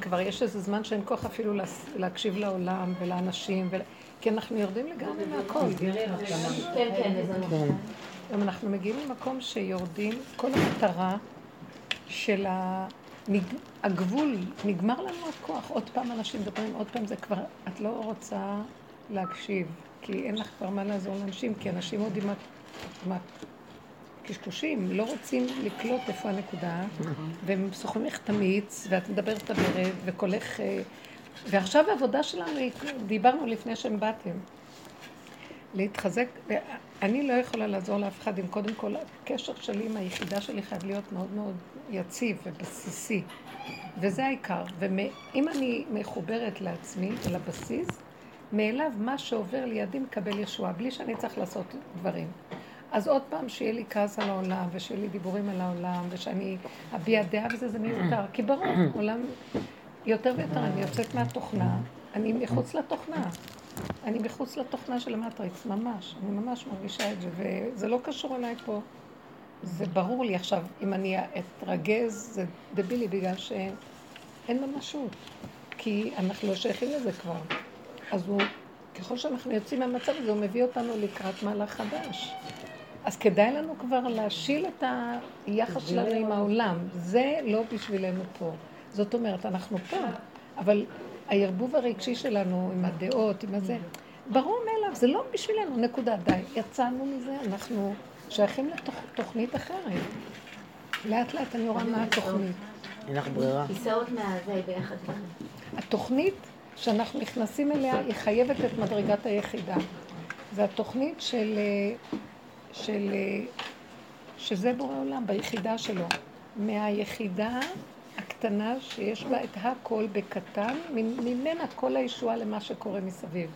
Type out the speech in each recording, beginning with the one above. כבר יש איזה זמן שאין כוח אפילו להקשיב לעולם ולאנשים, כי אנחנו יורדים לגמרי מהכל. אנחנו מגיעים למקום שיורדים, כל המטרה של הגבול, נגמר לנו הכוח. עוד פעם אנשים מדברים, עוד פעם זה כבר, את לא רוצה להקשיב, כי אין לך כבר מה לעזור לאנשים, כי אנשים עוד עם קשקושים, לא רוצים לקלוט איפה הנקודה, והם סוכמך תמיץ, ואת מדברת תברת, וקולך... ועכשיו העבודה שלנו, דיברנו לפני שהם באתם, להתחזק, אני לא יכולה לעזור לאף אחד, אם קודם כל הקשר שלי עם היחידה שלי חייב להיות מאוד מאוד יציב ובסיסי, וזה העיקר, ואם אני מחוברת לעצמי, לבסיס, מאליו מה שעובר לידי מקבל ישועה, בלי שאני צריך לעשות דברים. אז עוד פעם שיהיה לי כעס על העולם, ושיהיה לי דיבורים על העולם, ושאני אביע דעה וזה, זה מיותר. כי ברור, עולם יותר ויותר, אני יוצאת מהתוכנה, אני מחוץ לתוכנה. אני מחוץ לתוכנה של המטריץ, ממש. אני ממש מרגישה את זה, וזה לא קשור אליי פה. זה ברור לי עכשיו, אם אני אתרגז, זה דבילי, בגלל שאין ממשות. כי אנחנו לא שייכים לזה כבר. אז הוא, ככל שאנחנו יוצאים מהמצב הזה, הוא מביא אותנו לקראת מהלך חדש. אז כדאי לנו כבר להשיל את היחס שלנו עם העולם. זה לא בשבילנו פה. זאת אומרת, אנחנו פה, אבל הערבוב הרגשי שלנו עם הדעות, עם הזה, ברור מאליו, זה לא בשבילנו, נקודה, די. יצאנו מזה, אנחנו שייכים לתוכנית אחרת. לאט לאט אני רואה מה התוכנית. אין לך ברירה. כיסאות מהזה ביחד. התוכנית שאנחנו נכנסים אליה, היא חייבת את מדרגת היחידה. זו התוכנית של שזה בורא עולם ביחידה שלו, מהיחידה הקטנה שיש בה את הכל בקטן, ממנה כל הישועה למה שקורה מסביב.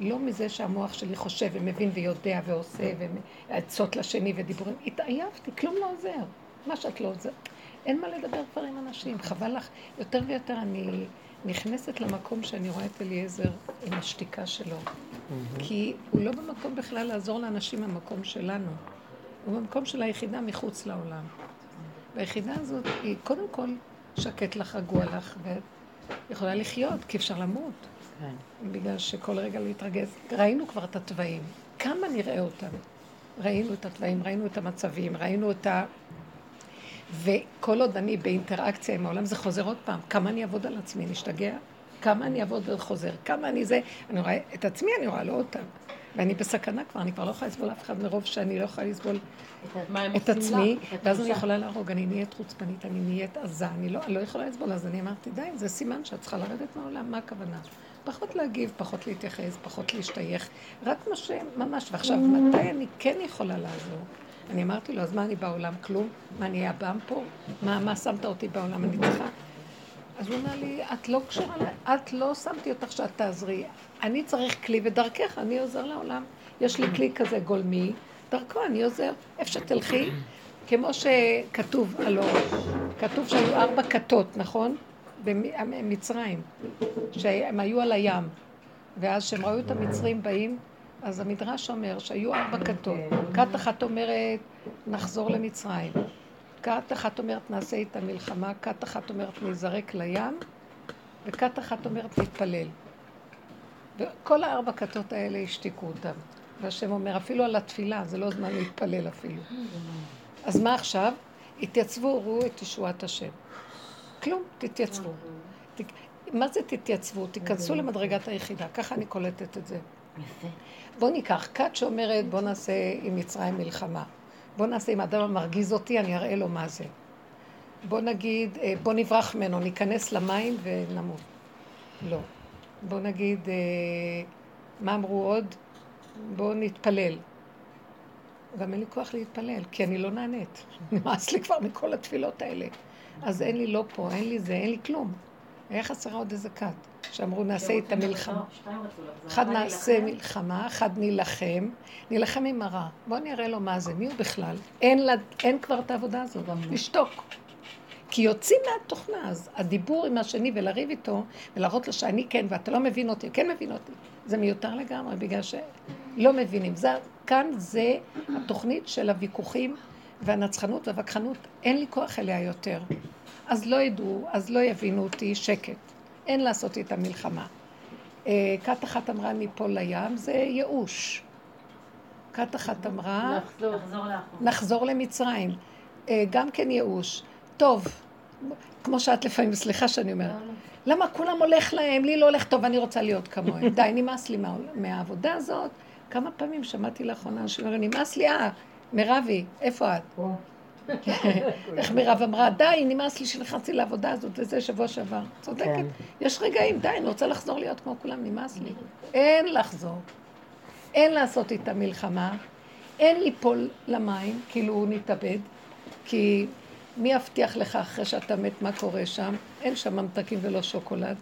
לא מזה שהמוח שלי חושב ומבין ויודע ועושה ועצות לשני ודיבורים. התעייבתי, כלום לא עוזר. מה שאת לא עוזר. אין מה לדבר כבר עם אנשים, חבל לך. יותר ויותר אני נכנסת למקום שאני רואה את אליעזר עם השתיקה שלו. כי הוא לא במקום בכלל לעזור לאנשים במקום שלנו. הוא במקום של היחידה מחוץ לעולם. והיחידה הזאת היא קודם כל שקט לך, רגוע לך, ויכולה לחיות, כי אפשר למות. בגלל שכל רגע להתרגז. ראינו כבר את התוואים. כמה נראה אותם? ראינו את התוואים, ראינו את המצבים, ראינו את ה... וכל עוד אני באינטראקציה עם העולם, זה חוזר עוד פעם. כמה אני אעבוד על עצמי, נשתגע? כמה אני אעבוד וחוזר? כמה אני זה... אני רואה את עצמי, אני רואה לא אותם. ואני בסכנה כבר, אני כבר לא יכולה לסבול אף אחד מרוב שאני לא יכולה לסבול את עצמי. ואז אני יכולה להרוג, אני נהיית חוצפנית, אני נהיית עזה, אני לא יכולה לסבול. אז אני אמרתי, די, זה סימן שאת צריכה לרדת מהעולם, מה הכוונה? פחות להגיב, פחות להתייחס, פחות להשתייך. רק מה שממש, ועכשיו, מתי אני כן יכולה לעזור? אני אמרתי לו, אז מה אני בעולם? כלום? מה אני אבם פה? מה שמת אותי בעולם? אני צריכה? אז הוא אמר לי, את לא קשורה, את לא שמתי אותך שאת תעזרי. אני צריך כלי ודרכך, אני עוזר לעולם. יש לי כלי כזה גולמי, דרכו אני עוזר. איפה שתלכי, כמו שכתוב, הלא, כתוב שהיו 4 כתות, נכון? במצרים, שהם היו על הים. ואז שהם ראו את המצרים באים, אז המדרש אומר שהיו 4 כתות. כת אחת אומרת, נחזור למצרים. כת אחת אומרת, נעשה איתה מלחמה. כת אחת אומרת, נזרק לים. וכת אחת אומרת, נתפלל. וכל 4 כתות האלה השתיקו אותם. והשם אומר, אפילו על התפילה, זה לא זמן להתפלל אפילו. אז מה עכשיו? התייצבו, ראו את ישועת השם. כלום, תתייצבו. מה זה תתייצבו? תיכנסו למדרגת היחידה. ככה אני קולטת את זה. בוא ניקח כת שאומרת, בוא נעשה עם מצרים מלחמה. בוא נעשה עם אדם המרגיז אותי, אני אראה לו מה זה. בוא נגיד, בוא נברח ממנו, ניכנס למים ונמות. לא. בוא נגיד, מה אמרו עוד? בוא נתפלל. גם אין לי כוח להתפלל, כי אני לא נענית. נמאס לי כבר מכל התפילות האלה. אז אין לי לא פה, אין לי זה, אין לי כלום. היה חסרה עוד איזה כת, שאמרו נעשה את המלחמה. אחד נעשה מלחמה, אחד נילחם, נילחם עם הרע. בואו נראה לו מה זה, מי הוא בכלל? אין כבר את העבודה הזאת, נשתוק. כי יוצאים מהתוכנה, אז הדיבור עם השני ולריב איתו, ולהראות לו שאני כן, ואתה לא מבין אותי, כן מבין אותי. זה מיותר לגמרי, בגלל שלא מבינים. כאן זה התוכנית של הוויכוחים והנצחנות והווכחנות, אין לי כוח אליה יותר. אז לא ידעו, אז לא יבינו אותי, שקט. אין לעשות איתה מלחמה. כת אחת אמרה ניפול לים, זה ייאוש. כת אחת אמרה... נחזור למצרים. גם כן ייאוש. טוב, כמו שאת לפעמים, סליחה שאני אומרת. למה כולם הולך להם, לי לא הולך טוב, אני רוצה להיות כמוהם. די, נמאס לי מהעבודה הזאת. כמה פעמים שמעתי לאחרונה, שאומרים, נמאס לי, מרבי, איפה את? איך מירב אמרה, די, נמאס לי שנכנסתי לעבודה הזאת, וזה שבוע שעבר. צודקת, יש רגעים, די, אני רוצה לחזור להיות כמו כולם, נמאס לי. אין לחזור, אין לעשות איתה מלחמה, אין ליפול למים, כאילו הוא נתאבד, כי מי יבטיח לך אחרי שאתה מת מה קורה שם? אין שם ממתקים ולא שוקולד.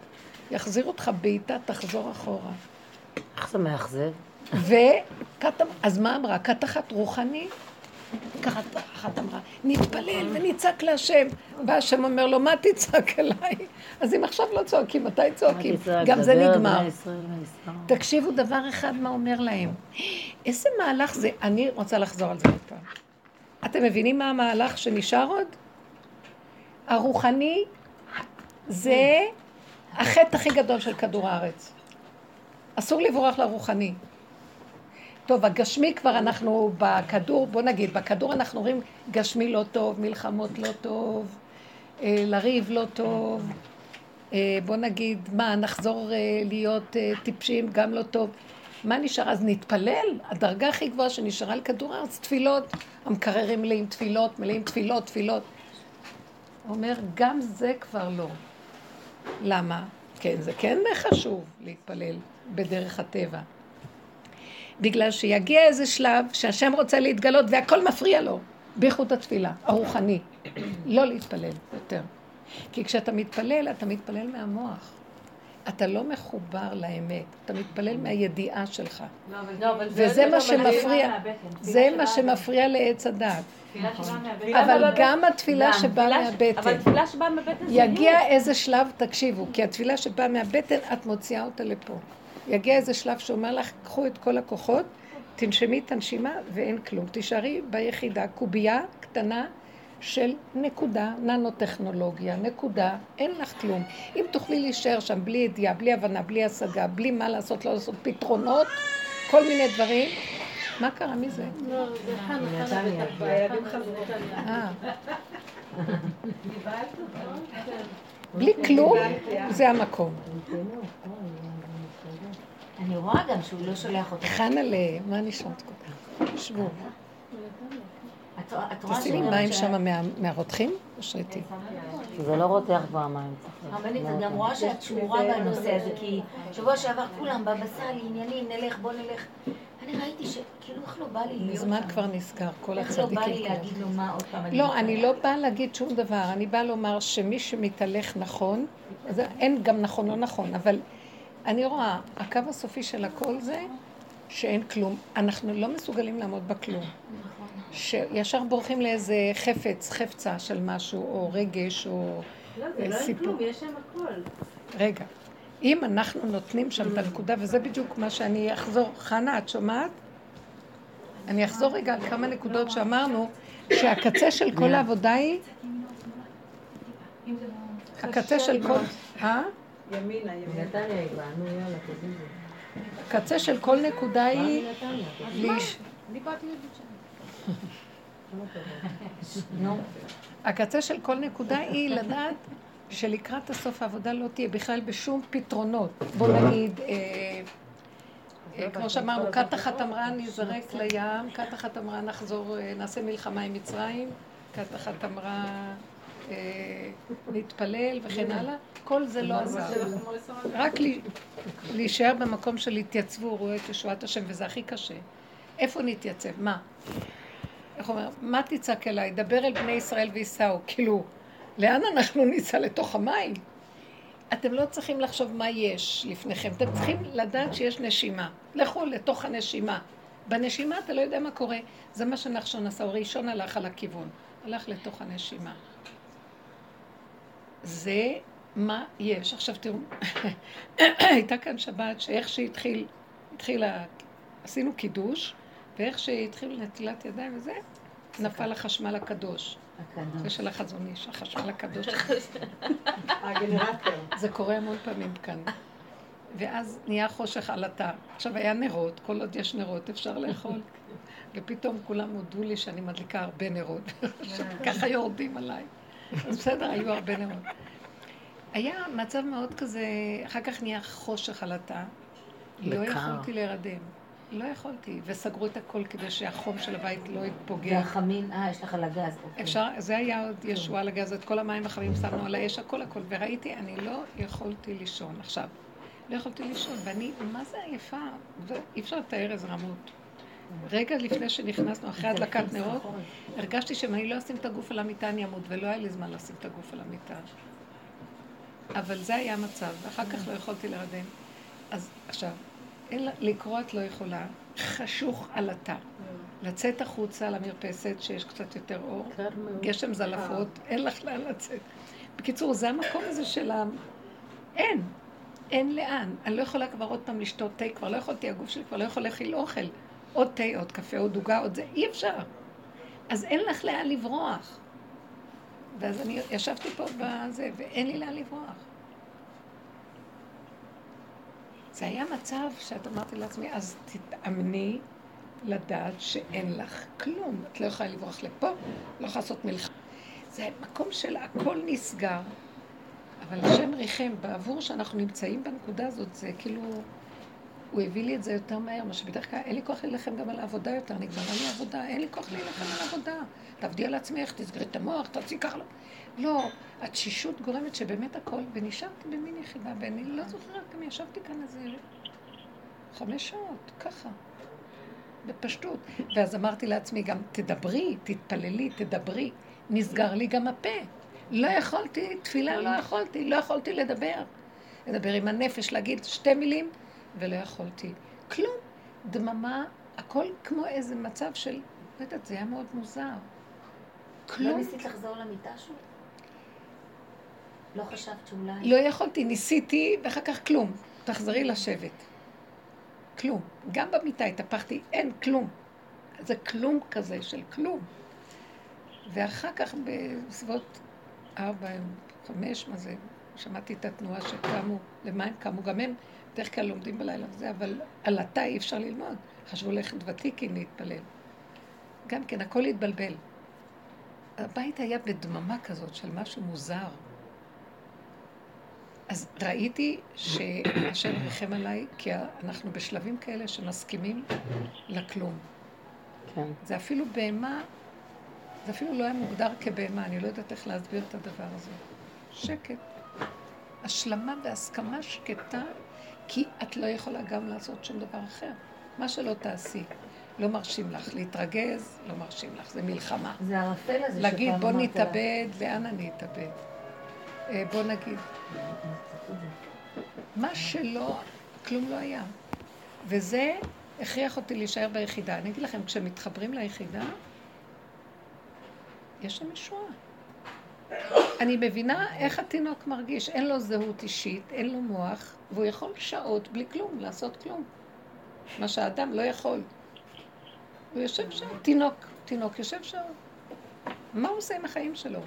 יחזיר אותך בעיטה, תחזור אחורה. איך זה מאכזב? אז מה אמרה? כת אחת רוחני? כת אחת אמרה, נתפלל וניצק להשם. והשם אומר לו, מה תצעק אליי? אז אם עכשיו לא צועקים, מתי צועקים? גם זה נגמר. תקשיבו דבר אחד מה אומר להם. איזה מהלך זה? אני רוצה לחזור על זה עוד פעם. אתם מבינים מה המהלך שנשאר עוד? הרוחני זה החטא הכי גדול של כדור הארץ. אסור לבורח לרוחני. טוב, הגשמי כבר אנחנו בכדור, בוא נגיד, בכדור אנחנו רואים גשמי לא טוב, מלחמות לא טוב, לריב לא טוב, בוא נגיד, מה, נחזור להיות טיפשים, גם לא טוב. מה נשאר? אז נתפלל, הדרגה הכי גבוהה שנשארה על כדור הארץ, תפילות, המקררים מלאים תפילות, מלאים תפילות, תפילות. אומר, גם זה כבר לא. למה? כן, זה כן חשוב להתפלל בדרך הטבע. בגלל שיגיע איזה שלב שהשם רוצה להתגלות והכל מפריע לו, ביחוד התפילה, הרוחני, לא להתפלל יותר. כי כשאתה מתפלל, אתה מתפלל מהמוח. אתה לא מחובר לאמת, אתה מתפלל מהידיעה שלך. וזה מה שמפריע, זה מה שמפריע לעץ הדעת. אבל גם התפילה שבאה מהבטן, יגיע איזה שלב, תקשיבו, כי התפילה שבאה מהבטן, את מוציאה אותה לפה. יגיע איזה שלב שאומר לך, קחו את כל הכוחות, תנשמי את הנשימה ואין כלום. תישארי ביחידה, קובייה קטנה של נקודה, ננו-טכנולוגיה, נקודה, אין לך כלום. אם תוכלי להישאר שם בלי ידיעה, בלי הבנה, בלי השגה, בלי מה לעשות, לא לעשות פתרונות, כל מיני דברים. מה קרה מזה? לא, זה חנה ותקווה, ילדים חברות עליה. בלי כלום, זה המקום. אני רואה גם שהוא לא שולח אותך. חנה לה, מה נשארת כל כך? שבו. תשימים מים שם מהרותחים? שריתי. זה לא רותח כבר המים. אבל אני גם רואה שאת שמורה בנושא הזה, כי שבוע שעבר כולם בבסה לעניינים, נלך, בוא נלך. אני ראיתי שכאילו איך לא בא לי להיות. מזמן כבר נסגר, כל הצדיקים. איך לא בא לי להגיד לו מה עוד פעם. לא, אני לא באה להגיד שום דבר. אני באה לומר שמי שמתהלך נכון, אין גם נכון לא נכון, אבל אני רואה, הקו הסופי של הכל זה שאין כלום. אנחנו לא מסוגלים לעמוד בכלום. שישר בורחים לאיזה חפץ, חפצה של משהו, או רגש, או סיפור. לא, זה לא אין כלום, יש שם הכל. רגע, אם אנחנו נותנים שם את הנקודה, וזה בדיוק מה שאני אחזור, חנה, את שומעת? אני אחזור רגע על כמה נקודות שאמרנו, שהקצה של כל העבודה היא... הקצה של כל... ימינה, נתניה, הגענו, יאללה, תזיזו. הקצה של כל נקודה היא... דיברתי לדעת שם. הקצה של כל נקודה היא לדעת שלקראת הסוף העבודה לא תהיה בכלל בשום פתרונות. בוא נגיד, כמו שאמרנו, כת אחת אמרה נזרק לים, כת אחת אמרה נחזור, נעשה מלחמה עם מצרים, כת אחת אמרה להתפלל וכן הלאה. כל זה לא עזר. רק להישאר במקום של התייצבו, רואה את ישועת השם, וזה הכי קשה. איפה נתייצב? מה? איך אומר? מה תצעק אליי? דבר אל בני ישראל ויסעו. כאילו, לאן אנחנו ניסע? לתוך המים? אתם לא צריכים לחשוב מה יש לפניכם. אתם צריכים לדעת שיש נשימה. לכו לתוך הנשימה. בנשימה אתה לא יודע מה קורה. זה מה שנחשון עשה. הוא ראשון הלך על הכיוון. הלך לתוך הנשימה. זה מה יש. עכשיו תראו, הייתה כאן שבת שאיך שהתחיל, עשינו קידוש, ואיך שהתחיל נטילת ידיים וזה, נפל החשמל הקדוש. זה של החזוני, החשמל הקדוש. הגנרטור. זה קורה המון פעמים כאן. ואז נהיה חושך על התא. עכשיו היה נרות, כל עוד יש נרות אפשר לאכול. ופתאום כולם הודו לי שאני מדליקה הרבה נרות. ככה יורדים עליי. אז בסדר, היו הרבה נרות. היה מצב מאוד כזה, אחר כך נהיה חושך על התא. לא יכולתי להירדם. לא יכולתי, וסגרו את הכל כדי שהחום של הבית לא יתפוגע. והחמין, יש לך על הגז. אפשר, זה היה עוד ישועה על הגז, את כל המים החמים שמנו על האש, הכל, וראיתי, אני לא יכולתי לישון עכשיו. לא יכולתי לישון, ואני, מה זה עייפה? אי אפשר לתאר איזה רמות. רגע לפני שנכנסנו, אחרי הדלקת נרות, הרגשתי שאם אני לא אשים את הגוף על המיטה, אני אמות, ולא היה לי זמן לשים את הגוף על המיטה. אבל זה היה המצב, ואחר כך לא יכולתי להירדם. אז עכשיו, לקרוא את לא יכולה, חשוך על התא. לצאת החוצה למרפסת שיש קצת יותר אור, גשם זלפות, אין לך לאן לצאת. בקיצור, זה המקום הזה של אין לאן. אני לא יכולה כבר עוד פעם לשתות תה, כבר לא יכולתי, הגוף שלי כבר לא יכול להכיל אוכל. עוד תה, עוד קפה, עוד דוגה, עוד זה, אי אפשר. אז אין לך לאן לברוח. ואז אני ישבתי פה בזה, ואין לי לאן לברוח. זה היה מצב שאת אמרתי לעצמי, אז תתאמני לדעת שאין לך כלום. את לא יכולה לברוח לפה, לא יכולה לעשות מלחמה. זה מקום של הכל נסגר, אבל השם ריחם, בעבור שאנחנו נמצאים בנקודה הזאת, זה כאילו, הוא הביא לי את זה יותר מהר, מה שבדרך כלל אין לי כוח להילחם גם על העבודה יותר, נגמר לי עבודה, אין לי כוח להילחם על העבודה. תעבדי על עצמך, תסגרי את המוח, תעשי ככה. לא, התשישות גורמת שבאמת הכל, ונשארתי במין יחידה, ואני לא זוכרת, גם ישבתי כאן איזה 5 שעות, ככה, בפשטות. ואז אמרתי לעצמי גם, תדברי, תתפללי, תדברי. נסגר לי גם הפה. לא יכולתי, תפילה לא יכולתי לדבר. לדבר עם הנפש, להגיד 2 מילים, ולא יכולתי. כלום, דממה, הכל כמו איזה מצב של, לא יודעת, זה היה מאוד מוזר. כלום. לא ניסית לחזור למיטה שוב? לא חשבת שאולי? לא יכולתי, ניסיתי, ואחר כך כלום. תחזרי לשבת. כלום. גם במיטה התהפכתי, אין כלום. זה כלום כזה של כלום. ואחר כך בסביבות 4, 5, מה זה? שמעתי את התנועה שקמו, למים קמו, גם הם בדרך כלל לומדים בלילה וזה, אבל על התא אי אפשר ללמוד. חשבו לכת ותיקין להתפלל. גם כן, הכל התבלבל. הבית היה בדממה כזאת של משהו מוזר. אז ראיתי שהשם ריחם עליי, כי אנחנו בשלבים כאלה שמסכימים לכלום. כן. זה אפילו בהמה, זה אפילו לא היה מוגדר כבהמה, אני לא יודעת איך להסביר את הדבר הזה. שקט. השלמה והסכמה שקטה, כי את לא יכולה גם לעשות שום דבר אחר. מה שלא תעשי. לא מרשים לך להתרגז, לא מרשים לך, זה מלחמה. זה הרפל הזה שפעם אמרת. להגיד, בוא נתאבד, לאן אני אתאבד? בוא נגיד. מה שלא, כלום לא היה. וזה הכריח אותי להישאר ביחידה. אני אגיד לכם, כשמתחברים ליחידה, יש שם ישועה. אני מבינה איך התינוק מרגיש. אין לו זהות אישית, אין לו מוח, והוא יכול שעות בלי כלום, לעשות כלום. מה שהאדם לא יכול. הוא יושב שם, תינוק יושב שם. מה הוא עושה עם החיים שלו?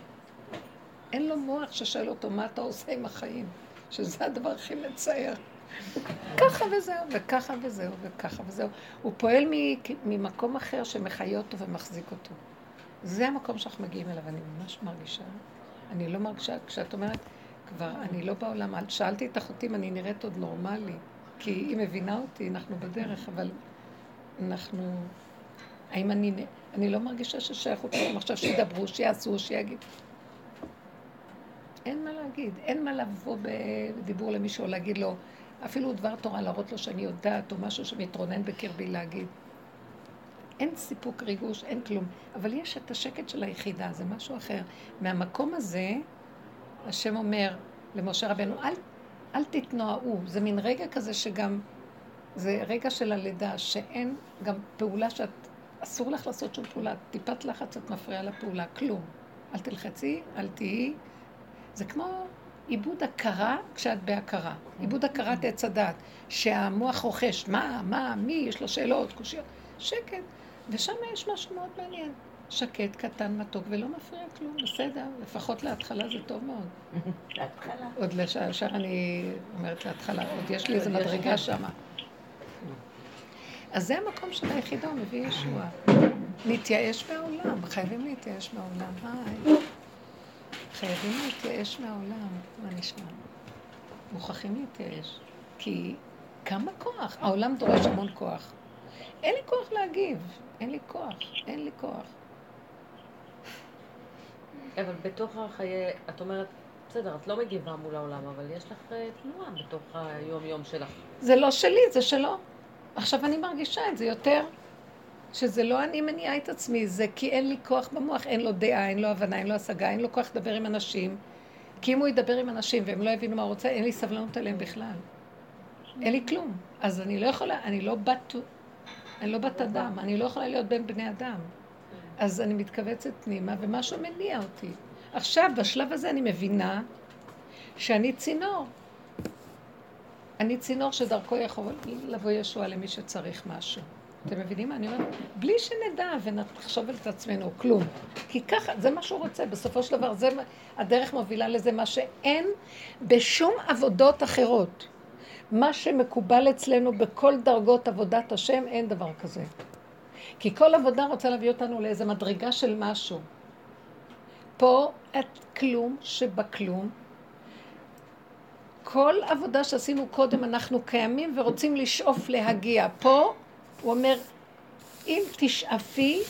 אין לו מוח ששאל אותו מה אתה עושה עם החיים, שזה הדבר הכי מצער. ככה וזהו. הוא פועל ממקום אחר שמחיה אותו ומחזיק אותו. זה המקום שאנחנו מגיעים אליו, אני ממש מרגישה. אני לא מרגישה, כשאת אומרת, כבר אני לא בעולם, שאלתי את אחותי, אני נראית עוד נורמלי, כי היא מבינה אותי, אנחנו בדרך, אבל אנחנו... האם אני לא מרגישה ששייכות להם עכשיו שידברו, שיעשו, שיגיד. אין מה להגיד, אין מה לבוא בדיבור למישהו, להגיד לו, אפילו דבר תורה, להראות לו שאני יודעת, או משהו שמתרונן בקרבי להגיד. אין סיפוק ריגוש, אין כלום, אבל יש את השקט של היחידה, זה משהו אחר. מהמקום הזה, השם אומר למשה רבנו, אל תתנועעו, זה מין רגע כזה שגם, זה רגע של הלידה, שאין גם פעולה שאת, אסור לך לעשות שום פעולה, טיפת לחץ את מפריעה לפעולה, כלום. אל תלחצי, אל תהיי. זה כמו עיבוד הכרה כשאת בהכרה. עיבוד הכרה תצדת, שהמוח רוכש, מה, מי, יש לו שאלות, קושיות, שקט. ושם יש משהו מאוד מעניין. שקט, קטן, מתוק, ולא מפריע כלום, בסדר? לפחות להתחלה זה טוב מאוד. להתחלה. עוד לשער אני אומרת להתחלה, עוד יש לי איזו מדרגה שם. אז זה המקום של היחידה, הוא מביא ישועה. נתייאש מהעולם, חייבים להתייאש מהעולם. היי. חייבים להתייאש מהעולם, מה נשמע? מוכרחים להתייאש. כי כמה כוח? העולם דורש המון כוח. אין לי כוח להגיב. אין לי כוח. אבל בתוך החיי, את אומרת, בסדר, את לא מגיבה מול העולם, אבל יש לך תנועה בתוך היום-יום שלך. זה לא שלי, זה שלו. עכשיו אני מרגישה את זה יותר, שזה לא אני מניעה את עצמי, זה כי אין לי כוח במוח, אין לו דעה, אין לו הבנה, אין לו השגה, אין לו כוח לדבר עם אנשים. כי אם הוא ידבר עם אנשים והם לא הבינו מה הוא רוצה, אין לי סבלנות עליהם בכלל. אין לי כלום. אז אני לא יכולה, אני לא בת אדם, אני לא יכולה להיות בין בני אדם. אז אני מתכווצת פנימה, ומשהו מניע אותי. עכשיו, בשלב הזה אני מבינה שאני צינור. אני צינור שדרכו יכול לבוא ישועה למי שצריך משהו. אתם מבינים מה? אני אומרת, בלי שנדע ונחשוב את עצמנו, כלום. כי ככה, זה מה שהוא רוצה. בסופו של דבר, הדרך מובילה לזה מה שאין בשום עבודות אחרות. מה שמקובל אצלנו בכל דרגות עבודת השם, אין דבר כזה. כי כל עבודה רוצה להביא אותנו לאיזו מדרגה של משהו. פה את כלום שבכלום. כל עבודה שעשינו קודם אנחנו קיימים ורוצים לשאוף להגיע. פה הוא אומר, אם תשאפי,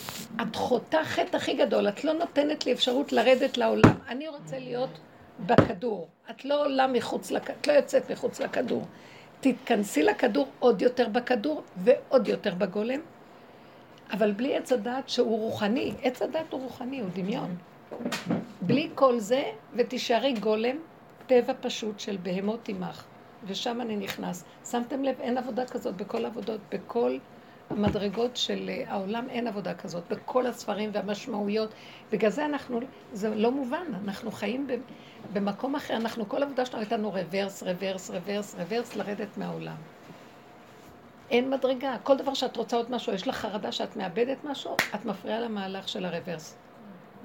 את חוטה חטא הכי גדול. את לא נותנת לי אפשרות לרדת לעולם. אני רוצה להיות בכדור. את לא עולה מחוץ לכדור, את לא יוצאת מחוץ לכדור. תתכנסי לכדור עוד יותר בכדור ועוד יותר בגולם. אבל בלי עץ הדעת שהוא רוחני. עץ הדעת הוא רוחני, הוא דמיון. בלי כל זה, ותישארי גולם, טבע פשוט של בהמות תימך. ושם אני נכנס. שמתם לב, אין עבודה כזאת בכל עבודות, בכל המדרגות של העולם אין עבודה כזאת, בכל הספרים והמשמעויות. בגלל זה אנחנו, זה לא מובן, אנחנו חיים במקום אחר, אנחנו כל עבודה שלנו הייתנו רוורס, לרדת מהעולם. אין מדרגה. כל דבר שאת רוצה עוד משהו, יש לך חרדה שאת מאבדת משהו, את מפריעה למהלך של הרוורס.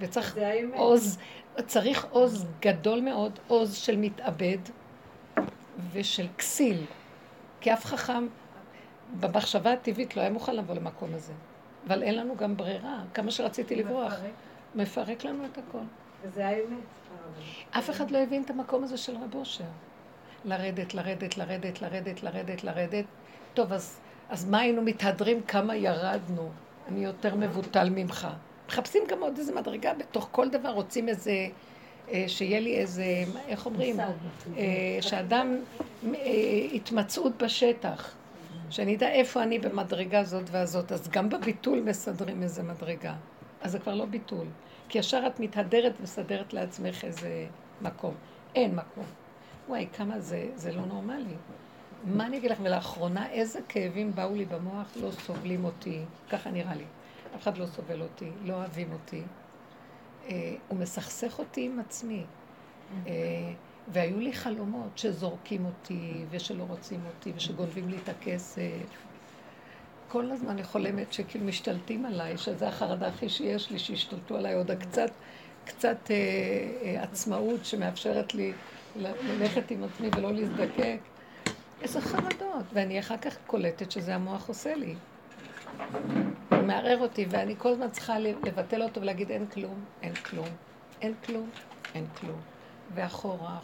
וצריך עוז, צריך עוז גדול מאוד, עוז של מתאבד ושל כסיל. כי אף חכם במחשבה הטבעית לא היה מוכן לבוא למקום הזה. אבל אין לנו גם ברירה. כמה שרציתי לברוח, מפרק לנו את הכל. וזה האמת. אף אחד לא הבין את המקום הזה של רב אושר. לרדת. טוב, אז מה היינו מתהדרים? כמה ירדנו? אני יותר מבוטל ממך. מחפשים גם עוד איזה מדרגה, בתוך כל דבר רוצים איזה, שיהיה לי איזה, איך אומרים? שאדם, התמצאות בשטח. שאני יודע איפה אני במדרגה הזאת והזאת. אז גם בביטול מסדרים איזה מדרגה. אז זה כבר לא ביטול. כי ישר את מתהדרת ומסדרת לעצמך איזה מקום. אין מקום. וואי, כמה זה לא נורמלי. מה אני אגיד לך? ולאחרונה איזה כאבים באו לי במוח, לא סובלים אותי. ככה נראה לי. אף אחד לא סובל אותי, לא אוהבים אותי. הוא מסכסך אותי עם עצמי. והיו לי חלומות שזורקים אותי, ושלא רוצים אותי, ושגונבים לי את הכסף. כל הזמן אני חולמת שכאילו משתלטים עליי, שזה החרדה הכי שיש לי, שהשתלטו עליי עוד קצת עצמאות שמאפשרת לי ללכת עם עצמי ולא להזדקק. איזה חרדות, ואני אחר כך קולטת שזה המוח עושה לי. הוא מערער אותי, ואני כל הזמן צריכה לבטל אותו ולהגיד אין כלום, אין כלום, אין כלום, אין כלום. ואחורה.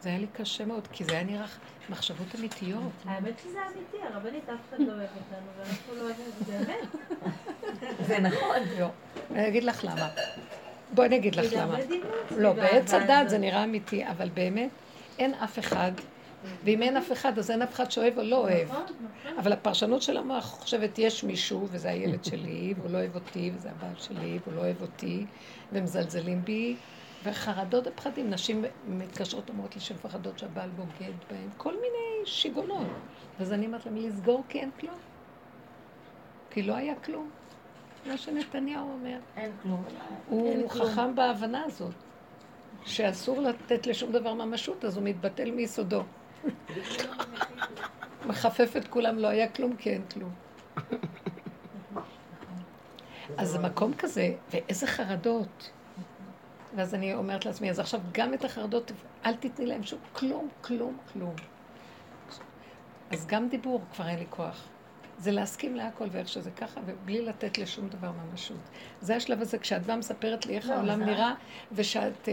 זה היה לי קשה מאוד, כי זה היה נראה מחשבות אמיתיות. האמת שזה אמיתי, הרבנית אף אחד לא אוהב אותנו, ואנחנו לא אוהבים את זה אמת. זה נכון. לא, אני אגיד לך למה. בואי נגיד לך למה. לא, בעץ הדעת זה נראה אמיתי, אבל באמת אין אף אחד, ואם אין אף אחד, אז אין אף אחד שאוהב או לא אוהב. אבל הפרשנות של המוח חושבת, יש מישהו, וזה הילד שלי, והוא לא אוהב אותי, וזה הבעל שלי, והוא לא אוהב אותי, ומזלזלים בי. וחרדות הפחדים, נשים מתקשרות אומרות לי שהן פחדות שהבעל בוגד בהן, כל מיני שיגונות. אז אני אמרת להם לסגור כי אין כלום. כי לא היה כלום. מה שנתניהו אומר. אין כלום. הוא חכם בהבנה הזאת, שאסור לתת לשום דבר ממשות, אז הוא מתבטל מיסודו. מחפף את כולם, לא היה כלום כי אין כלום. אז זה מקום כזה, ואיזה חרדות. ואז אני אומרת לעצמי, אז עכשיו גם את החרדות, אל תתני להם שום, כלום, כלום, כלום. אז גם דיבור כבר אין לי כוח. זה להסכים להכל ואיך שזה ככה, ובלי לתת לשום דבר ממשות. זה השלב הזה, כשאת באה מספרת לי איך העולם נראה, ושאת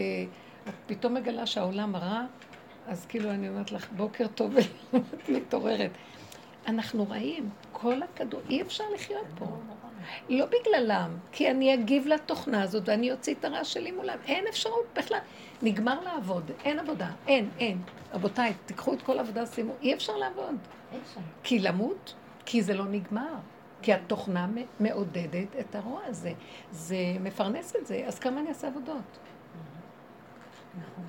פתאום מגלה שהעולם רע, אז כאילו אני אומרת לך, בוקר טוב, ואת מתעוררת. אנחנו רעים, כל הכדור, אי אפשר לחיות פה. לא בגללם, כי אני אגיב לתוכנה הזאת, ואני אוציא את הרע שלי מולם. אין אפשרות בכלל. נגמר לעבוד, אין עבודה, אין. רבותיי, תיקחו את כל עבודה, שימו, אי אפשר לעבוד. כי למות, כי זה לא נגמר. כי התוכנה מעודדת את הרוע הזה. זה מפרנס את זה, אז כמה אני אעשה עבודות? נכון.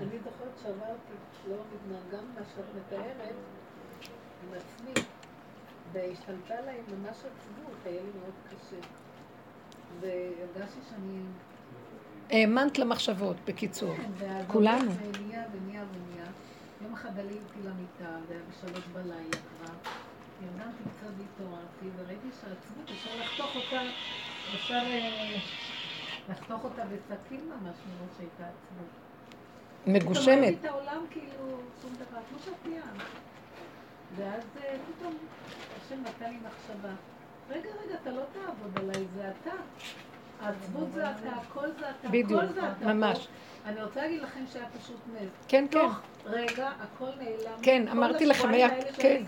אני זוכרת שעברתי, לא מתנהגם מה שאת מתארת, עם עצמי, והשתלטה עליי ממש הציבור, היה לי מאוד קשה. והרגשתי שאני... האמנת למחשבות, בקיצור. כולנו. וניה. יום אחד עליתי למיטה, זה היה בשלוש בלילה כבר. ירדתי קצת והתעוררתי, וראיתי שהעצמות אפשר לחתוך אותה, בסכין ממש מרות שהייתה עצמות. מגושמת. ראיתי את העולם כאילו, שום דבר, כמו שפיעה. ואז פתאום, השם נתן לי מחשבה. רגע, אתה לא תעבוד עליי, זה אתה. העצמות זה אתה, הכל זה אתה, בדיוק, ממש. אני רוצה להגיד לכם שהיה פשוט נס. כן. תוך רגע, הכל נעלם. כן, אמרתי לכם, היה... כן.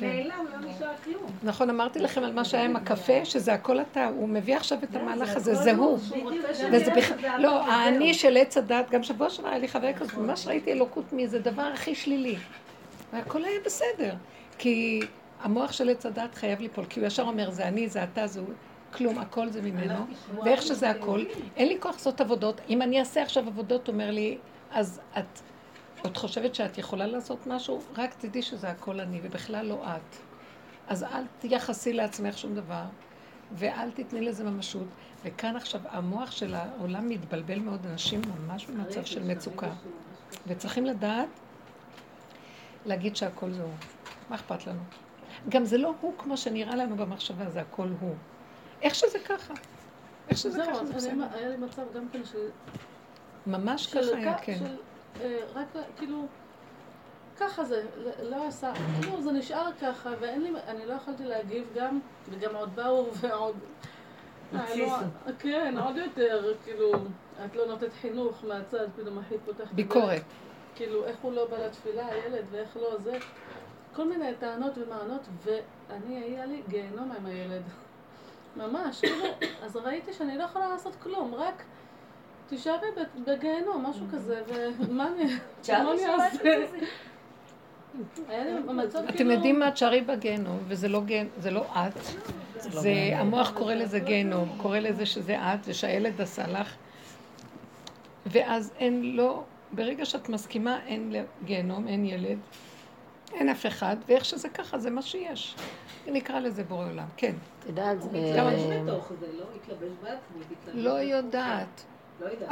נעלם, לא נשאר כלום. נכון, אמרתי לכם על מה שהיה עם הקפה, שזה הכל אתה, הוא מביא עכשיו את המהלך הזה, זה הוא. לא, העני של עץ הדת, גם שבוע שנה היה לי חוויה כזאת, ממש ראיתי אלוקות מאיזה דבר הכי שלילי. והכל היה בסדר, כי המוח של עץ הדת חייב ליפול, כי הוא ישר אומר, זה אני, זה אתה, זה הוא. כלום, הכל זה ממנו, ואיך שזה הכל, אין לי כוח לעשות עבודות. אם אני אעשה עכשיו עבודות, אומר לי, אז את עוד חושבת שאת יכולה לעשות משהו, רק תדעי שזה הכל אני, ובכלל לא את. אז אל תייחסי לעצמך שום דבר, ואל תתני לזה ממשות. וכאן עכשיו המוח של העולם מתבלבל מאוד, אנשים ממש במצב של מצוקה. וצריכים לדעת, להגיד שהכל זה הוא. מה אכפת לנו? גם זה לא הוא כמו שנראה לנו במחשבה, זה הכל הוא. איך שזה ככה? איך שזה ככה? זה בסדר. היה לי מצב גם כן ש... ממש של ככה היה, כן. של, רק כאילו, ככה זה, לא עשה, כאילו זה נשאר ככה, אני לא יכולתי להגיב גם, וגם עוד באו ועוד... כן, עוד יותר, כאילו, את לא נותנת חינוך מהצד, כאילו, הכי פותח... ביקורת. כאילו, איך הוא לא בא לתפילה, הילד, ואיך לא זה. כל מיני טענות ומענות, ואני, היה לי גיהנום עם הילד. ממש, אז ראיתי שאני לא יכולה לעשות כלום, רק תישארי בגיהנום, משהו כזה, ומה אני אעשה? אתם יודעים מה, תשארי בגיהנום, וזה לא את, המוח קורא לזה גיהנום, קורא לזה שזה את, ושהילד עשה לך, ואז אין לו, ברגע שאת מסכימה, אין לגיהנום, אין ילד, אין אף אחד, ואיך שזה ככה, זה מה שיש. נקרא לזה בורא עולם, כן. תדעת, זה... התלבש בתוך זה, לא? התלבש בעצמי, לא יודעת.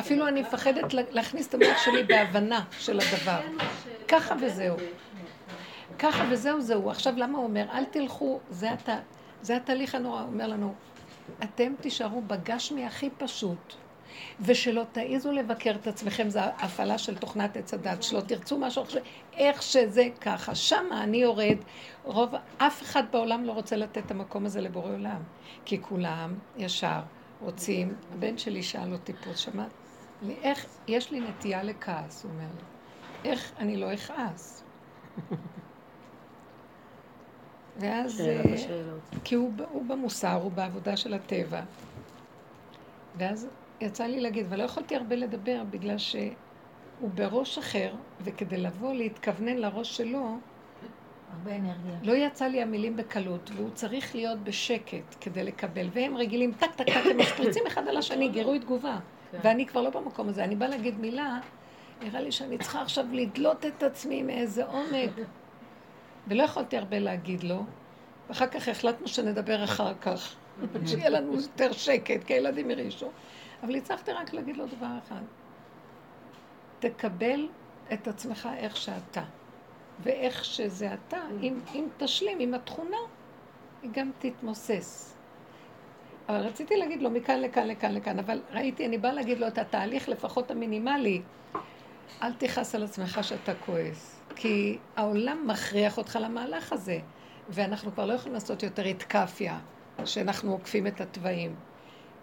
אפילו אני מפחדת להכניס את המוח שלי בהבנה של הדבר. ככה וזהו. ככה וזהו, זהו. עכשיו, למה הוא אומר? אל תלכו, זה התהליך הנורא. אומר לנו, אתם תישארו בגשמי הכי פשוט, ושלא תעיזו לבקר את עצמכם, זה הפעלה של תוכנת עץ הדת, שלא תרצו משהו, איך שזה ככה, שמה אני יורד, אף אחד בעולם לא רוצה לתת את המקום הזה לבורא עולם, כי כולם ישר רוצים, הבן שלי שאל אותי פה, שמע, איך יש לי נטייה לכעס, הוא אומר לי, איך אני לא אכעס? ואז, כי הוא במוסר, הוא בעבודה של הטבע, ואז, יצא לי להגיד, אבל לא יכולתי הרבה לדבר בגלל שהוא בראש אחר, וכדי לבוא להתכוונן לראש שלו, הרבה אנרגיה. לא יצא לי המילים בקלות, והוא צריך להיות בשקט כדי לקבל, והם רגילים טק, הם משפריצים אחד על השני, גירוי תגובה, ואני כבר לא במקום הזה, אני באה להגיד מילה, נראה לי שאני צריכה עכשיו לדלות את עצמי מאיזה עומק, ולא יכולתי הרבה להגיד לו, ואחר כך החלטנו שנדבר אחר כך, שיהיה לנו יותר שקט, כי הילדים ירישו. אבל הצלחתי רק להגיד לו דבר אחד. תקבל את עצמך איך שאתה. ואיך שזה אתה, אם תשלים עם התכונה, היא גם תתמוסס. אבל רציתי להגיד לו מכאן לכאן לכאן לכאן, אבל ראיתי, אני באה להגיד לו את התהליך לפחות המינימלי. אל תכעס על עצמך שאתה כועס, כי העולם מכריח אותך למהלך הזה, ואנחנו כבר לא יכולים לעשות יותר התקפיה, שאנחנו עוקפים את התוואים,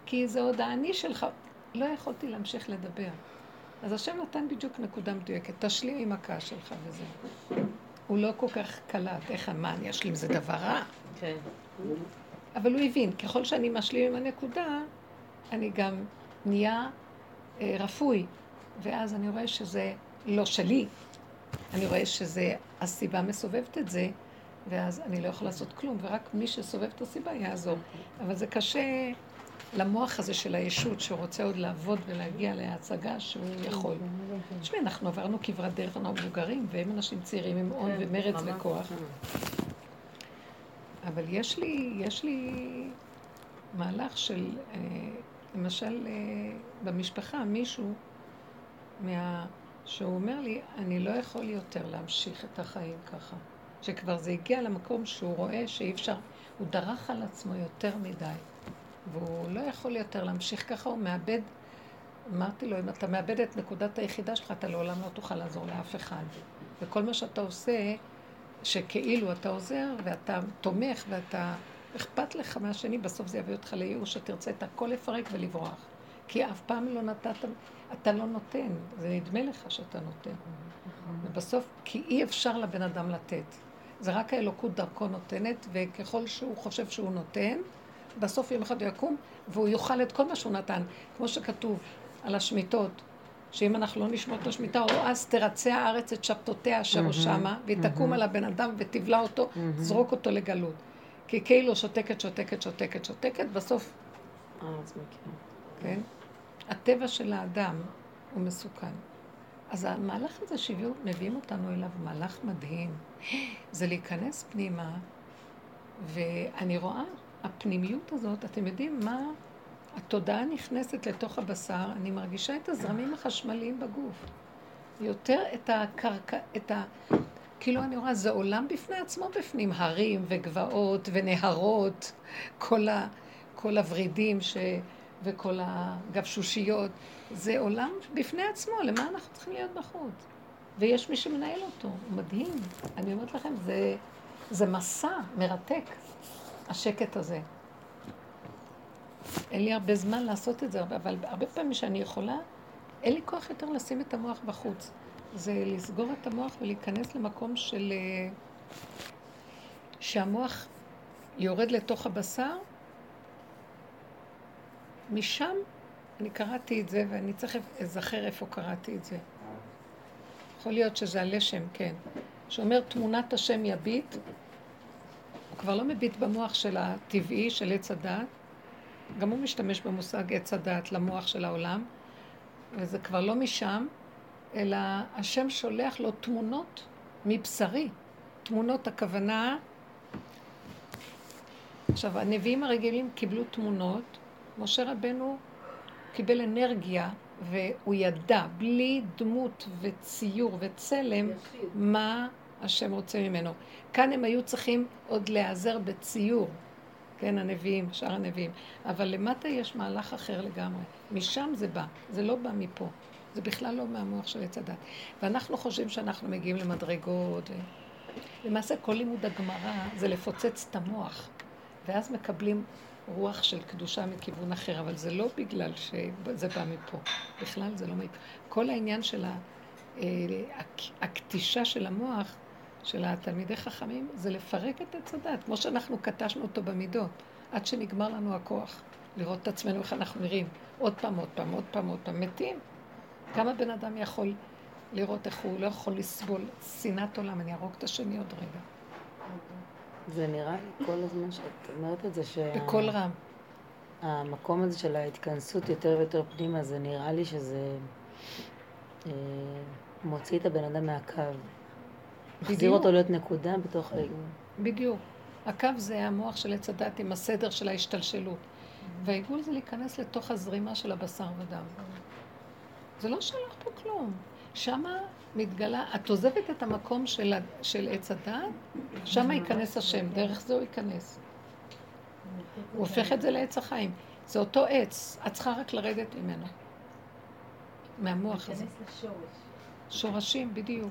כי זה עוד העני שלך. לא יכולתי להמשיך לדבר. אז השם נתן בדיוק נקודה מדויקת, תשלים עם הקעה שלך וזה. הוא לא כל כך קלט, איך אמן ישלים, זה דבר רע. כן. אבל הוא הבין, ככל שאני משלים עם הנקודה, אני גם נהיה רפוי, ואז אני רואה שזה לא שלי. אני רואה שזה, הסיבה מסובבת את זה, ואז אני לא יכול לעשות כלום, ורק מי שסובב את הסיבה יעזור. אבל זה קשה למוח הזה של הישות, שרוצה עוד לעבוד ולהגיע להצגה שהוא יכול. תשמעי, אנחנו עברנו כברת דרך, אנחנו מבוגרים, והם אנשים צעירים עם עון ומרץ וכוח. אבל יש לי מהלך של, למשל, במשפחה, מישהו שהוא אומר לי, אני לא יכול יותר להמשיך את החיים ככה. שכבר זה הגיע למקום שהוא רואה שאי אפשר, הוא דרך על עצמו יותר מדי, והוא לא יכול יותר להמשיך ככה, הוא מאבד. אמרתי לו, אם אתה מאבד את נקודת היחידה שלך, אתה לעולם לא תוכל לעזור לאף אחד. וכל מה שאתה עושה, שכאילו אתה עוזר ואתה תומך ואתה אכפת לך מהשני, בסוף זה יביא אותך לייאוש, שתרצה את הכל לפרק ולברוח. כי אף פעם לא נתת, אתה לא נותן, זה נדמה לך שאתה נותן. ובסוף, כי אי אפשר לבן אדם לתת. זה רק האלוקות דרכו נותנת, וככל שהוא חושב שהוא נותן, בסוף יום אחד הוא יקום, והוא יאכל את כל מה שהוא נתן. כמו שכתוב על השמיטות, שאם אנחנו לא נשמור את השמיטה, או אז תרצה הארץ את שבתותיה אשר או שמה, והיא תקום על הבן אדם ותבלע אותו, זרוק אותו לגלות. כי כאילו שותקת, שותקת, שותקת, שותקת, בסוף... כן? הטבע של האדם הוא מסוכן. אז המהלך הזה שמביאים אותנו אליו, מהלך מדהים. זה להיכנס פנימה, ואני רואה, הפנימיות הזאת, אתם יודעים מה? התודעה נכנסת לתוך הבשר, אני מרגישה את הזרמים החשמליים בגוף. יותר את הקרקע, כאילו אני רואה, זה עולם בפני עצמו בפנים, הרים וגבעות ונהרות, כל הורידים וכל הגבשושיות, זה עולם בפני עצמו, למה אנחנו צריכים להיות בחוץ? ויש מי שמנהל אותו, מדהים. אני אומרת לכם, זה מסע מרתק, השקט הזה. אין לי הרבה זמן לעשות את זה, אבל הרבה פעמים שאני יכולה, אין לי כוח יותר לשים את המוח בחוץ. זה לסגור את המוח ולהיכנס למקום של... שהמוח יורד לתוך הבשר, משם אני קראתי את זה, ואני צריך לזכר איפה קראתי את זה. יכול להיות שזה הלשם, כן. שאומר, תמונת השם יביט, הוא כבר לא מביט במוח של הטבעי, של עץ הדעת, גם הוא משתמש במושג עץ הדעת למוח של העולם, וזה כבר לא משם, אלא השם שולח לו תמונות מבשרי. תמונות הכוונה... עכשיו, הנביאים הרגילים קיבלו תמונות, משה רבנו קיבל אנרגיה, והוא ידע בלי דמות וציור וצלם מה השם רוצה ממנו. כאן הם היו צריכים עוד להיעזר בציור, כן, הנביאים, שאר הנביאים. אבל למטה יש מהלך אחר לגמרי. משם זה בא, זה לא בא מפה. זה בכלל לא מהמוח של עץ הדת. ואנחנו חושבים שאנחנו מגיעים למדרגות. למעשה כל לימוד הגמרא זה לפוצץ את המוח. ואז מקבלים... רוח של קדושה מכיוון אחר, אבל זה לא בגלל שזה בא מפה. בכלל זה לא מפה. כל העניין של הקטישה של המוח, של התלמידי חכמים, זה לפרק את הצדת, כמו שאנחנו קטשנו אותו במידות, עד שנגמר לנו הכוח, לראות את עצמנו איך אנחנו נראים. עוד פעם, עוד פעם, עוד פעם, עוד פעם. מתים. כמה בן אדם יכול לראות איך הוא לא יכול לסבול שנאת עולם, אני ארוג את השני עוד רגע. זה נראה לי כל הזמן שאת אומרת את זה בכל רם. המקום הזה של ההתכנסות יותר ויותר פנימה, זה נראה לי שזה מוציא את הבן אדם מהקו. מחזיר אותו להיות נקודה בתוך רגע. בדיוק. הקו זה המוח של עץ הדת עם הסדר של ההשתלשלות. והעיגול זה להיכנס לתוך הזרימה של הבשר ודם. זה לא שלח פה כלום. שמה מתגלה, את עוזבת את המקום של עץ הדת, שם ייכנס השם, דרך זה הוא ייכנס. הוא הופך את זה לעץ החיים. זה אותו עץ, את צריכה רק לרדת ממנו. מהמוח הזה. שורשים, בדיוק.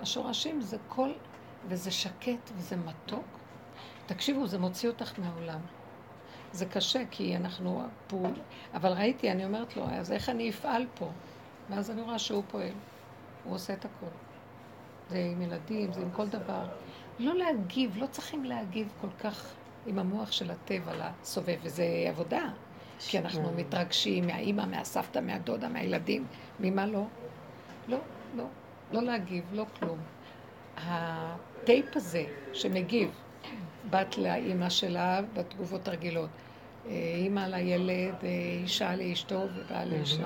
השורשים זה כל, וזה שקט, וזה מתוק. תקשיבו, זה מוציא אותך מהעולם. זה קשה, כי אנחנו פה, אבל ראיתי, אני אומרת לו, אז איך אני אפעל פה? ואז אני רואה שהוא פועל. הוא עושה את הכל. זה עם ילדים, זה עם כל דבר. לא להגיב, לא צריכים להגיב כל כך עם המוח של הטבע לסובב, וזה עבודה. כי אנחנו מתרגשים מהאימא, מהסבתא, מהדודה, מהילדים, ממה לא? לא, לא, לא להגיב, לא כלום. הטייפ הזה שמגיב, בת לאימא שלה בתגובות רגילות, אימא לילד, אישה לאשתו ובעל לאשתו.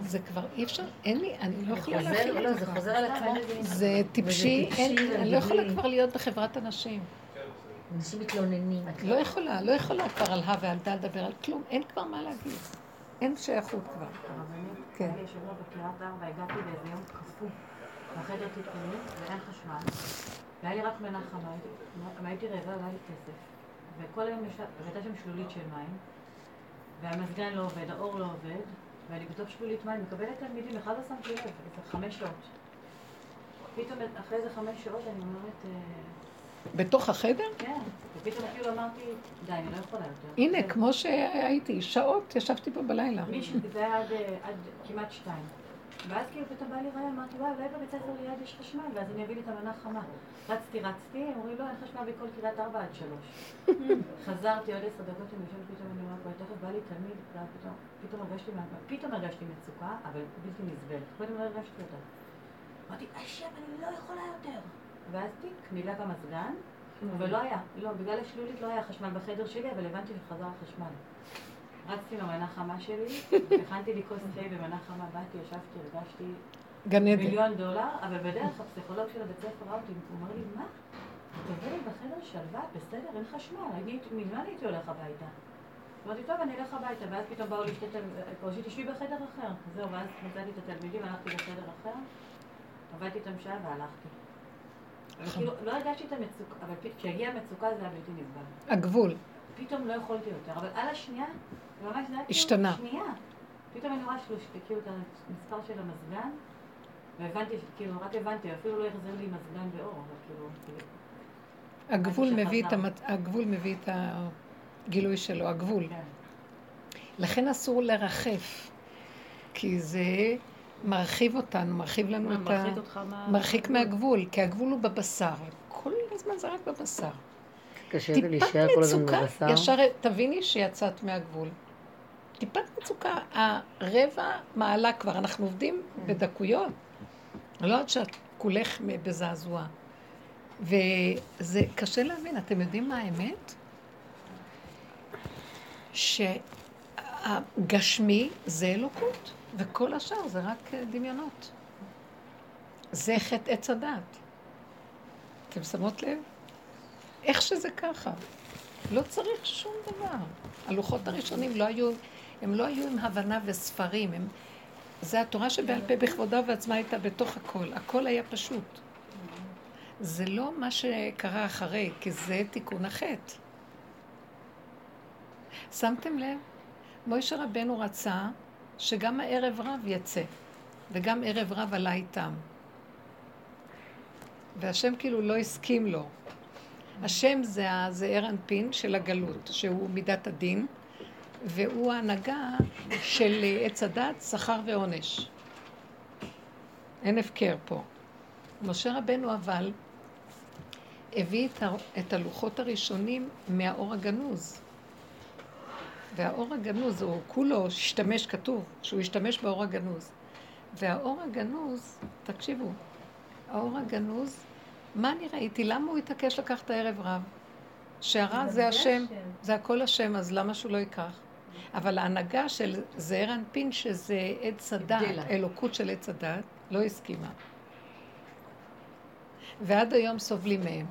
זה כבר אי אפשר, אין לי, אני לא יכולה להכיר את זה. חוזר על עצמו. זה טיפשי, אני לא יכולה כבר להיות בחברת אנשים. אנשים מתלוננים. לא יכולה, לא יכולה כבר על ה' ועל ד' לדבר על כלום, אין כבר מה להגיד. אין שייכות כבר. הרבנית, אני שבוע בקריית ארבע, הגעתי באיזה יום כפו, בחדר תתקונים, ואין חשמל. והיה לי רק מנחם, הייתי רעבה, לא היה לי כסף. וכל היום הייתה שם שלולית של מים, והמזגן לא עובד, האור לא עובד, ואני בתוך שלולית מים, מקבלת תלמידים, אחד לא שמתי לב, זה 5 שעות. פתאום אחרי זה 5 שעות אני אומרת... בתוך החדר? כן, ופתאום כאילו אמרתי, די, אני לא יכולה יותר. הנה, כמו שהייתי, שעות ישבתי פה בלילה. זה היה עד כמעט 2. ואז כאילו פתאום בא לי רעי, אמרתי, וואי, אולי בבית הספר ליד יש חשמל, ואז אני אביא לי את המנה חמה. רצתי, אמרו, לא, אין חשמל בכל קריית 4 עד 3. חזרתי עוד 10 דקות, אני יושבת פתאום, אני אומרת, בואי, תכף בא לי תלמיד, פתאום הרגשתי מצוקה, אבל בלתי נסבל. קודם לא הרגשתי אותה. אמרתי, אשם, אני לא יכולה יותר. ואז תיק, מילה במזגן, ולא היה, לא, בגלל השלולית לא היה חשמל בחדר שלי, אבל הבנתי שחזר החשמל. רצתי למנה חמה שלי, הכנתי לי כוס תה במנה חמה, באתי, ישבתי, הרגשתי $1,000,000, אבל בדרך הפסיכולוג של הבית ספר ראה אותי, הוא אמר לי, מה? תבואי בחדר שלווה, בסדר, אין חשמל, מזמן הייתי הולך הביתה. אמרתי, טוב, אני אלך הביתה, ואז פתאום באו לי שתשבי בחדר אחר. זהו, ואז מצאתי את התלמידים, הלכתי בחדר אחר, עבדתי איתם שעה והלכתי. כאילו, לא הרגשתי את המצוקה, אבל כשהגיעה המצוקה זה היה בלתי נסבל. הגבול. פתאום לא יכולתי יותר, אבל על השנייה, ממש זה היה השתנה. שנייה. פתאום אני רואה כאילו את המספר של המזגן, והבנתי, כאילו, רק הבנתי, אפילו לא יחזר לי מזגן ואור, אבל כאילו... הגבול מביא את הגילוי שלו, הגבול. לכן אסור לרחף, כי זה... מרחיב אותנו, מרחיב לנו את ה... מרחיק מהגבול, כי הגבול הוא בבשר. כל הזמן זה רק בבשר. טיפת מצוקה, ישר תביני שיצאת מהגבול. טיפת מצוקה, הרבע מעלה כבר, אנחנו עובדים בדקויות. לא עד שאת כולך בזעזוע. וזה קשה להבין, אתם יודעים מה האמת? שהגשמי זה אלוקות. וכל השאר זה רק דמיונות. זה חטא עץ הדעת. אתם שמות לב? איך שזה ככה. לא צריך שום דבר. הלוחות הראשונים לא היו, הם לא היו עם הבנה וספרים. הם, זה התורה שבעל פה בכבודה ועצמה הייתה בתוך הכל. הכל היה פשוט. זה לא מה שקרה אחרי, כי זה תיקון החטא. שמתם לב? מוישה רבנו רצה, שגם הערב רב יצא, וגם ערב רב עלה איתם. והשם כאילו לא הסכים לו. השם זה ערנפין של הגלות, שהוא מידת הדין, והוא ההנהגה של עץ הדת, שכר ועונש. אין הפקר פה. משה רבנו אבל הביא את הלוחות הראשונים מהאור הגנוז. והאור הגנוז, הוא כולו השתמש, כתוב, שהוא השתמש באור הגנוז. והאור הגנוז, תקשיבו, האור הגנוז, מה אני ראיתי? למה הוא התעקש לקחת הערב רב? שהרע זה השם, זה הכל השם, אז למה שהוא לא ייקח? אבל ההנהגה של זעיר אנפין, שזה עץ הדת, אלוקות של עץ הדת, לא הסכימה. ועד היום סובלים מהם.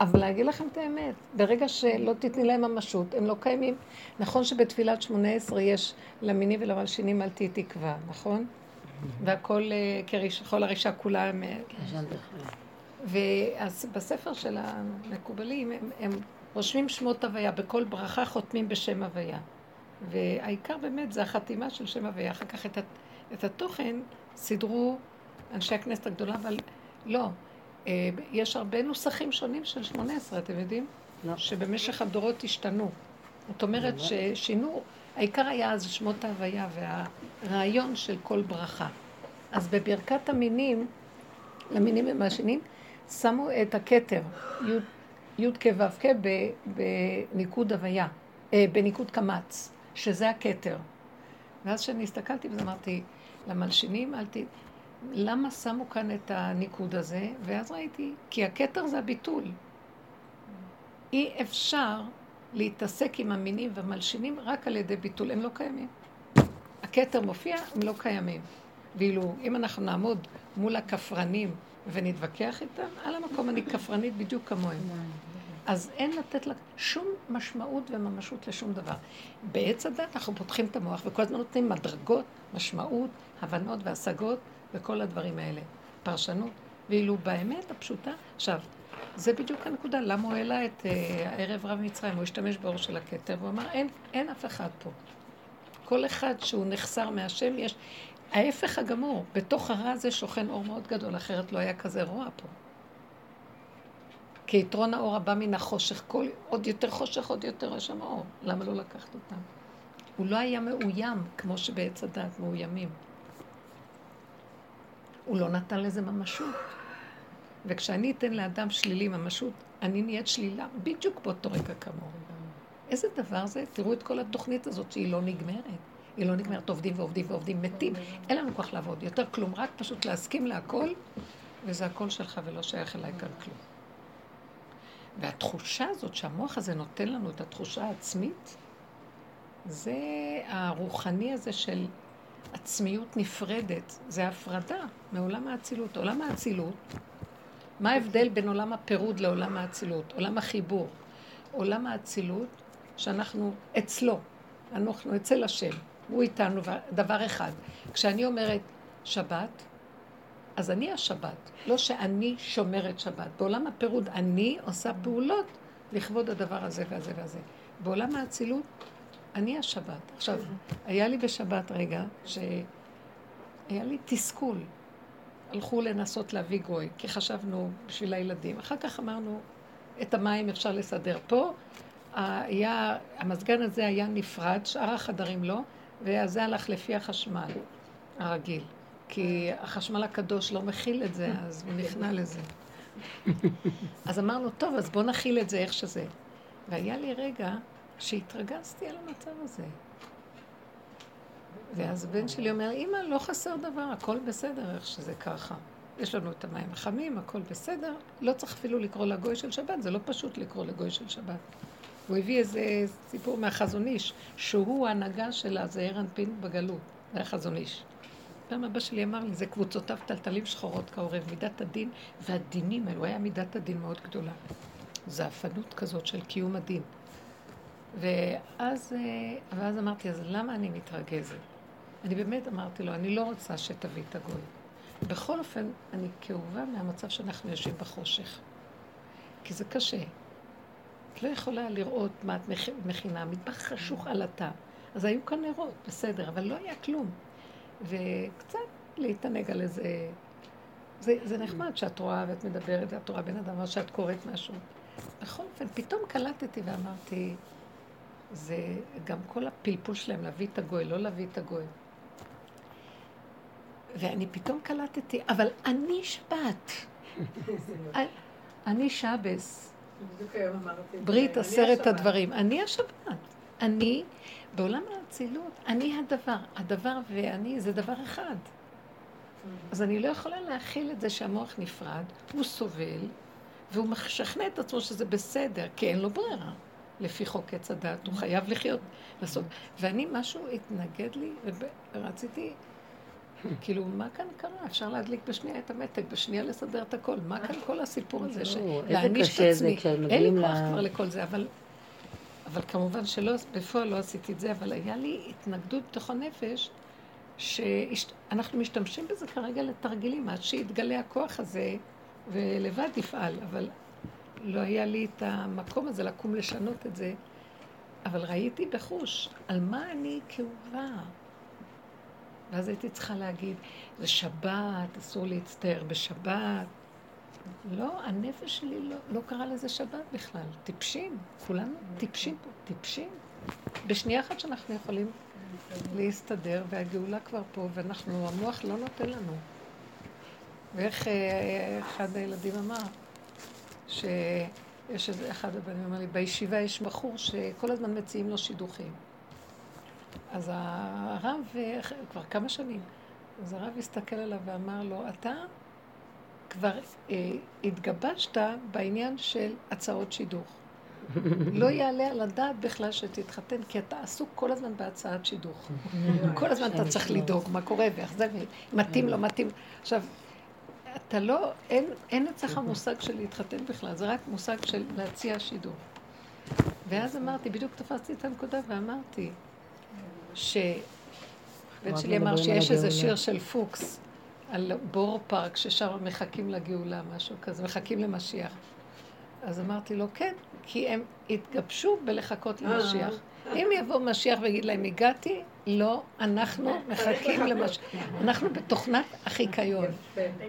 אבל להגיד לכם את האמת, ברגע שלא תתני להם ממשות, הם לא קיימים. נכון שבתפילת 18 יש למיני ולמלשינים אל תהי תקווה, נכון? והכל, כל הרישה כולה... ואז בספר של המקובלים, הם רושמים שמות הוויה, בכל ברכה חותמים בשם הוויה. והעיקר באמת זה החתימה של שם הוויה. אחר כך את התוכן סידרו אנשי הכנסת הגדולה, אבל לא. יש הרבה נוסחים שונים של 18, אתם יודעים? לא. שבמשך הדורות השתנו. זאת אומרת ששינו, העיקר היה אז שמות ההוויה והרעיון של כל ברכה. אז בברכת המינים, למינים הם השנים, שמו את הכתר, י' כ' ו' כ' בניקוד הוויה, בניקוד קמץ, שזה הכתר. ואז כשאני הסתכלתי וזה אמרתי, למלשינים, למה שמו כאן את הניקוד הזה? ואז ראיתי, כי הכתר זה הביטול. אי אפשר להתעסק עם המינים והמלשינים רק על ידי ביטול, הם לא קיימים. הכתר מופיע, הם לא קיימים. ואילו, אם אנחנו נעמוד מול הכפרנים ונתווכח איתם, על המקום אני כפרנית בדיוק כמוהם. אז אין לתת לה שום משמעות וממשות לשום דבר. בעץ הדת אנחנו פותחים את המוח וכל הזמן נותנים מדרגות, משמעות, הבנות והשגות וכל הדברים האלה. פרשנות, ואילו באמת הפשוטה. עכשיו, זה בדיוק הנקודה, למה הוא העלה את הערב רב מצרים, הוא השתמש באור של הכתר, והוא אמר, אין אף אחד פה. כל אחד שהוא נחסר מהשם יש... ההפך הגמור, בתוך הרע הזה שוכן אור מאוד גדול, אחרת לא היה כזה רוע פה. כי יתרון האור הבא מן החושך, כל עוד יותר חושך, עוד יותר יש שם אור. למה לא לקחת אותם? הוא לא היה מאוים, כמו שבעץ הדת מאוימים. הוא לא נתן לזה ממשות. וכשאני אתן לאדם שלילי ממשות, אני נהיית שלילה בדיוק באותו רגע כמוהו. איזה דבר זה? תראו את כל התוכנית הזאת שהיא לא נגמרת. היא לא נגמרת, עובדים ועובדים ועובדים, מתים. אין לנו כוח לעבוד, יותר כלום, רק פשוט להסכים להכל, וזה הכל שלך ולא שייך אליי כאן כלום. והתחושה הזאת שהמוח הזה נותן לנו את התחושה העצמית, זה הרוחני הזה של עצמיות נפרדת, זה הפרדה מעולם האצילות. עולם האצילות, מה ההבדל בין עולם הפירוד לעולם האצילות? עולם החיבור, עולם האצילות שאנחנו אצלו, אנחנו אצל השם. הוא איתנו דבר אחד. כשאני אומרת שבת, אז אני השבת, לא שאני שומרת שבת. בעולם הפירוד אני עושה פעולות לכבוד הדבר הזה והזה והזה. בעולם האצילות, אני השבת. עכשיו, היה לי בשבת רגע שהיה לי תסכול. הלכו לנסות להביא גוי, כי חשבנו בשביל הילדים. אחר כך אמרנו, את המים אפשר לסדר פה. המסגן הזה היה נפרד, שאר החדרים לא. וזה הלך לפי החשמל הרגיל, כי החשמל הקדוש לא מכיל את זה, אז הוא נכנע לזה. אז אמרנו, טוב, אז בוא נכיל את זה איך שזה. והיה לי רגע שהתרגזתי על המצב הזה. ואז בן שלי אומר, אמא, לא חסר דבר, הכל בסדר איך שזה ככה. יש לנו את המים החמים, הכל בסדר, לא צריך אפילו לקרוא לגוי של שבת, זה לא פשוט לקרוא לגוי של שבת. הוא הביא איזה סיפור מהחזון איש, שהוא ההנהגה של הזעיר אנפין בגלות, זה החזון איש. פעם הבא שלי אמר לי, זה קבוצותיו טלטלים שחורות כעורב, מידת הדין והדינים האלו, היה מידת הדין מאוד גדולה. זו הפנות כזאת של קיום הדין. ואז אמרתי, אז למה אני מתרגזת? אני באמת אמרתי לו, אני לא רוצה שתביא את הגוי. בכל אופן, אני כאובה מהמצב שאנחנו יושבים בחושך, כי זה קשה. את לא יכולה לראות מה את מכינה, המטבח חשוך על התא. אז היו כאן נרות, בסדר, אבל לא היה כלום. וקצת להתענג על איזה... זה נחמד שאת רואה ואת מדברת, ואת רואה בן אדם שאת קוראת משהו. בכל אופן, פתאום קלטתי ואמרתי, זה גם כל הפלפול שלהם, להביא את הגוי, לא להביא את הגוי. ואני פתאום קלטתי, אבל אני שבת. אני שבס. ברית עשרת הדברים. אני השבת. אני, בעולם האצילות, אני הדבר. הדבר ואני זה דבר אחד. אז אני לא יכולה להכיל את זה שהמוח נפרד, הוא סובל, והוא משכנע את עצמו שזה בסדר, כי אין לו ברירה. לפי חוק עץ הדת, הוא חייב לחיות, לעשות. ואני, משהו התנגד לי, ורציתי... כאילו, מה כאן קרה? אפשר להדליק בשנייה את המתק, בשנייה לסדר את הכל. מה כאן כל הסיפור הזה? להעניש את עצמי. אין לי כוח כבר לכל זה, אבל כמובן שלא, בפועל לא עשיתי את זה, אבל היה לי התנגדות בתוך הנפש, שאנחנו משתמשים בזה כרגע לתרגילים, עד שיתגלה הכוח הזה, ולבד יפעל, אבל לא היה לי את המקום הזה לקום לשנות את זה, אבל ראיתי בחוש על מה אני כאובה. ואז הייתי צריכה להגיד, זה שבת, אסור להצטער בשבת. לא, הנפש שלי לא קרא לזה שבת בכלל. טיפשים, כולנו טיפשים פה, טיפשים. בשנייה אחת שאנחנו יכולים להסתדר, והגאולה כבר פה, ואנחנו, המוח לא נותן לנו. ואיך אחד הילדים אמר, שיש אחד הבנים אמר לי, בישיבה יש בחור שכל הזמן מציעים לו שידוכים. אז הרב, כבר כמה שנים, אז הרב הסתכל עליו ואמר לו, אתה כבר התגבשת בעניין של הצעות שידוך. לא יעלה על הדעת בכלל שתתחתן, כי אתה עסוק כל הזמן בהצעת שידוך. כל הזמן אתה צריך לדאוג מה קורה ואיך זה, מתאים לא מתאים. עכשיו, אתה לא, אין אצלך מושג של להתחתן בכלל, זה רק מושג של להציע שידוך. ואז אמרתי, בדיוק תפסתי את הנקודה ואמרתי, שבן שלי אמר שיש איזה שיר של פוקס על בור פארק ששר מחכים לגאולה, משהו כזה, מחכים למשיח. אז אמרתי לו, כן, כי הם התגבשו בלחכות למשיח. אם יבוא משיח ויגיד להם, הגעתי, לא, אנחנו מחכים למשיח. אנחנו בתוכנת החיקיון.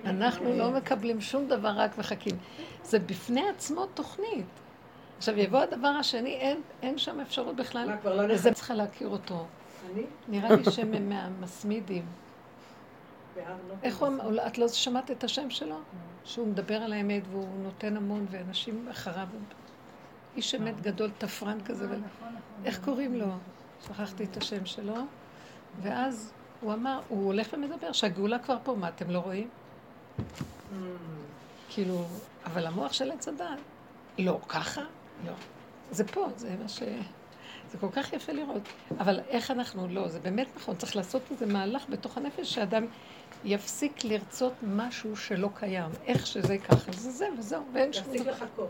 אנחנו לא מקבלים שום דבר, רק מחכים. זה בפני עצמו תוכנית. עכשיו, יבוא הדבר השני, אין שם אפשרות בכלל. זה צריכה להכיר אותו. נראה לי שם מהמסמידים. איך הוא, את לא שמעת את השם שלו? שהוא מדבר על האמת והוא נותן המון ואנשים אחריו. איש אמת גדול, תפרן כזה. איך קוראים לו? שכחתי את השם שלו. ואז הוא אמר, הוא הולך ומדבר שהגאולה כבר פה, מה אתם לא רואים? כאילו, אבל המוח של הצדד, לא ככה? לא. זה פה, זה מה ש... זה כל כך יפה לראות, אבל איך אנחנו לא, זה באמת נכון, צריך לעשות איזה מהלך בתוך הנפש שאדם יפסיק לרצות משהו שלא קיים, איך שזה ככה, זה וזהו, ואין שום דבר. להפסיק לחכות.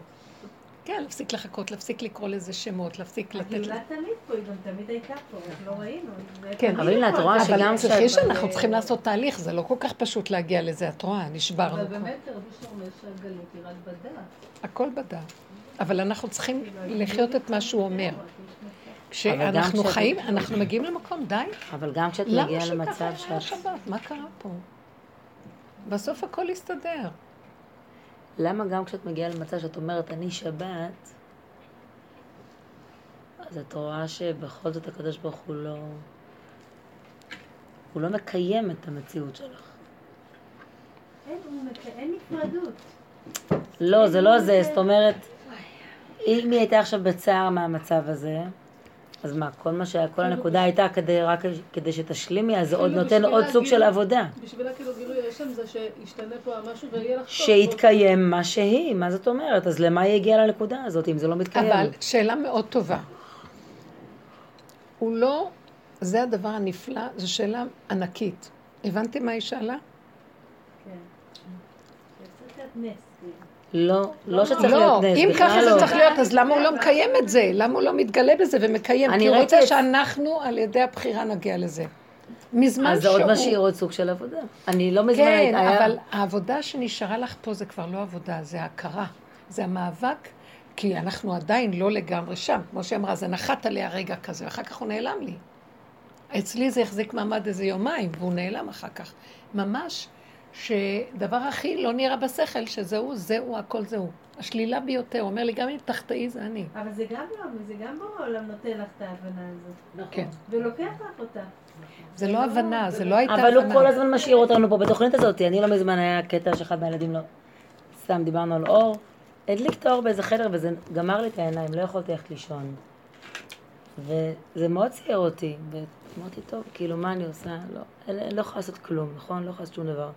כן, להפסיק לחכות, להפסיק לקרוא לזה שמות, להפסיק לתת... הגאולה תמיד פה, היא גם תמיד הייתה פה, לא ראינו. כן, אבל הנה, את רואה שגם... אבל שאנחנו צריכים לעשות תהליך, זה לא כל כך פשוט להגיע לזה, את רואה, נשברנו פה. אבל באמת הרגיש אומר שהגלות היא רק בדעת. הכל בדעת, אבל אנחנו צריכים לחיות את מה שהוא אומר. כשאנחנו חיים, אנחנו מגיעים למקום, די. אבל גם כשאת מגיעה למצב שאת... למה שככה היה שבת? מה קרה פה? בסוף הכל יסתדר. למה גם כשאת מגיעה למצב שאת אומרת, אני שבת, אז את רואה שבכל זאת הקדוש ברוך הוא לא... הוא לא מקיים את המציאות שלך. אין נפרדות. לא, זה לא זה. זאת אומרת, אם היא הייתה עכשיו בצער מהמצב הזה, אז מה, כל מה שהיה, כל הנקודה הייתה רק כדי שתשלימי, אז זה עוד נותן עוד סוג של עבודה. בשבילה כאילו גילוי הישם זה שישתנה פה משהו ויהיה לך טוב. שיתקיים מה שהיא, מה זאת אומרת? אז למה היא הגיעה לנקודה הזאת, אם זה לא מתקיים? אבל שאלה מאוד טובה. הוא לא, זה הדבר הנפלא, זו שאלה ענקית. הבנתם מה היא שאלה? כן. זה קצת נסי. לא שצריך להיות נס. אם ככה זה צריך להיות, אז למה הוא לא מקיים את זה? למה הוא לא מתגלה בזה ומקיים? כי הוא רוצה שאנחנו על ידי הבחירה נגיע לזה. אז זה עוד משאיר עוד סוג של עבודה. אני לא מזמן... כן, אבל העבודה שנשארה לך פה זה כבר לא עבודה, זה ההכרה. זה המאבק, כי אנחנו עדיין לא לגמרי שם. כמו שאמרה, זה נחת עליה רגע כזה, ואחר כך הוא נעלם לי. אצלי זה החזיק מעמד איזה יומיים, והוא נעלם אחר כך. ממש... שדבר הכי לא נראה בשכל, שזהו, זהו, הכל זהו. השלילה ביותר, אומר לי, גם אם תחתאי זה אני. אבל זה גם לא, זה גם בעולם נותן לך את ההבנה הזאת. כן. ולוקח לך אותה. זה לא הבנה, זה לא הייתה הבנה. אבל הוא כל הזמן משאיר אותנו פה בתוכנית הזאת. אני לא מזמן היה קטע שאחד מהילדים לא... סתם, דיברנו על אור. הדליק את האור באיזה חדר וזה גמר לי את העיניים, לא יכולתי איך לישון. וזה מאוד צייר אותי. ואמרתי, טוב, כאילו מה אני עושה? לא יכולה לעשות כלום, נכון? לא יכולה לעשות שום דבר.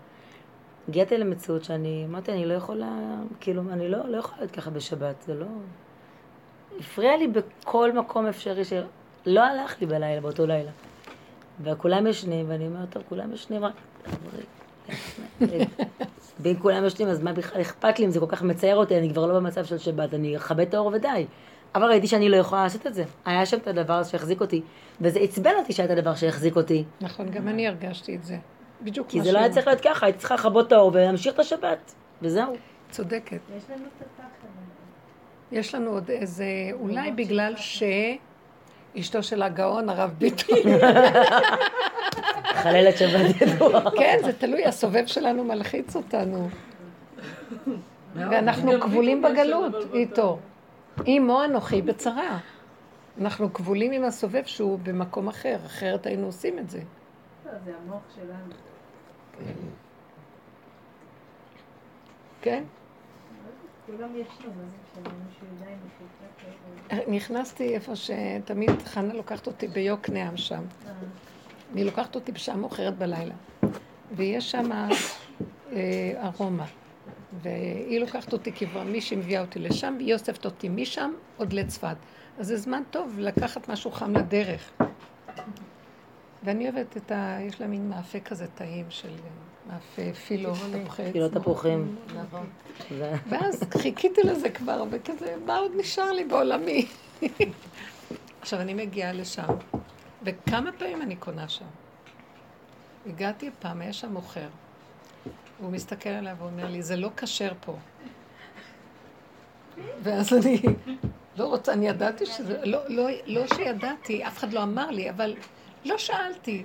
הגעתי למציאות שאני, אמרתי, אני לא יכולה, כאילו, אני לא יכולה להיות ככה בשבת, זה לא... הפריע לי בכל מקום אפשרי שלא הלך לי בלילה, באותו לילה. וכולם ישנים, ואני אומרת, טוב, כולם ישנים, רק... בין כולם ישנים, אז מה בכלל אכפת לי אם זה כל כך מצייר אותי, אני כבר לא במצב של שבת, אני אכבד את האור ודי. אבל ראיתי שאני לא יכולה לעשות את זה. היה שם את הדבר שהחזיק אותי, וזה עצבן אותי שהיה את הדבר שהחזיק אותי. נכון, גם אני הרגשתי את זה. כי זה לא היה צריך להיות ככה, הייתי צריכה לחבות את האור ולהמשיך את השבת, וזהו. צודקת. יש לנו את הפחד. יש לנו עוד איזה, אולי בגלל שאשתו של הגאון, הרב ביטון. חללת שבת ידוע. כן, זה תלוי, הסובב שלנו מלחיץ אותנו. ואנחנו כבולים בגלות איתו. אימו אנוכי בצרה. אנחנו כבולים עם הסובב שהוא במקום אחר, אחרת היינו עושים את זה. זה המוח שלנו. כן? כולם יש לנו, נכנסתי איפה שתמיד חנה לוקחת אותי ביוקנעם שם. היא לוקחת אותי בשעה מאוחרת בלילה. ויש שם ארומה. והיא לוקחת אותי כבר מישהי מביאה אותי לשם, והיא אוספת אותי משם עוד לצפת. אז זה זמן טוב לקחת משהו חם לדרך. ואני אוהבת את ה... יש לה מין מאפה כזה טעים של מאפה פילות תפוחי. פילות תפוחים. נכון. ואז חיכיתי לזה כבר, וכזה, מה עוד נשאר לי בעולמי? עכשיו, אני מגיעה לשם, וכמה פעמים אני קונה שם. הגעתי פעם, היה שם מוכר. והוא מסתכל עליו ואומר לי, זה לא כשר פה. ואז אני לא רוצה, אני ידעתי שזה... לא שידעתי, אף אחד לא אמר לי, אבל... לא שאלתי.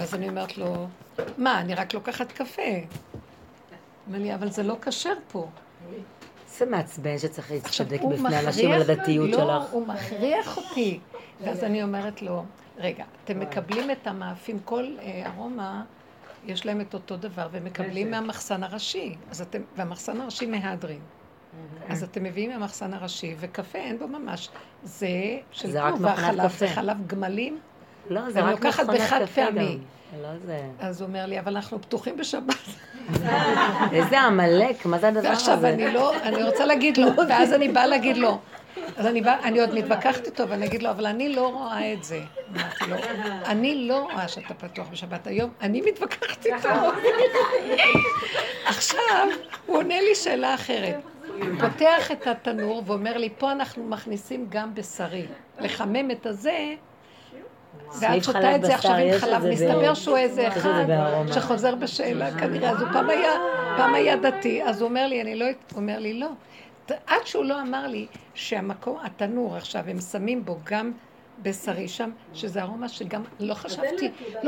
אז אני אומרת לו, מה, אני רק לוקחת קפה. אמר לי, אבל זה לא כשר פה. זה מעצבן שצריך להצטדק בפני אנשים על הדתיות שלך. לא, הוא מכריח אותי. ואז אני אומרת לו, רגע, אתם מקבלים את המאפים, כל ארומה, יש להם את אותו דבר, והם מקבלים מהמחסן הראשי. והמחסן הראשי מהדרין. אז אתם מביאים מהמחסן הראשי, וקפה אין בו ממש. זה של תנובה, חלב גמלים. לא, זה רק מכונת קפה גם. אז הוא אומר לי, אבל אנחנו פתוחים בשבת. איזה עמלק, מה זה הדבר הזה? ועכשיו אני רוצה להגיד לו, ואז אני באה להגיד לו. אז אני עוד מתווכחת איתו, ואני אגיד לו, אבל אני לא רואה את זה. אני לא רואה שאתה פתוח בשבת היום, אני מתווכחת איתו. עכשיו הוא עונה לי שאלה אחרת. הוא פותח את התנור ואומר לי, פה אנחנו מכניסים גם בשרי. לחמם את הזה, ואת שותה את זה עכשיו עם חלב. מסתבר שהוא איזה אחד שחוזר בשאלה כנראה. אז הוא פעם היה דתי, אז הוא אומר לי, אני לא... הוא אומר לי, לא. עד שהוא לא אמר לי שהמקום, התנור עכשיו, הם שמים בו גם בשרי שם, שזה ארומה שגם לא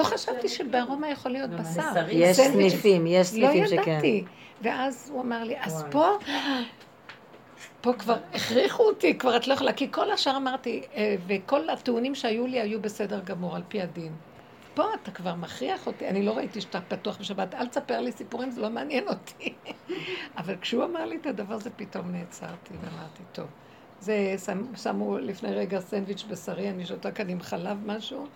חשבתי שבארומה יכול להיות בשר. יש סניפים, יש סניפים שכן. לא ידעתי. ואז הוא אמר לי, אז פה כבר הכריחו אותי, כבר את לא יכולה, כי כל השאר אמרתי, וכל הטיעונים שהיו לי היו בסדר גמור, על פי הדין. פה אתה כבר מכריח אותי, אני לא ראיתי שאתה פתוח בשבת, אל תספר לי סיפורים, זה לא מעניין אותי. אבל כשהוא אמר לי את הדבר הזה, פתאום נעצרתי ואמרתי, טוב. זה שמו לפני רגע סנדוויץ' בשרי, אני שותה כאן עם חלב משהו.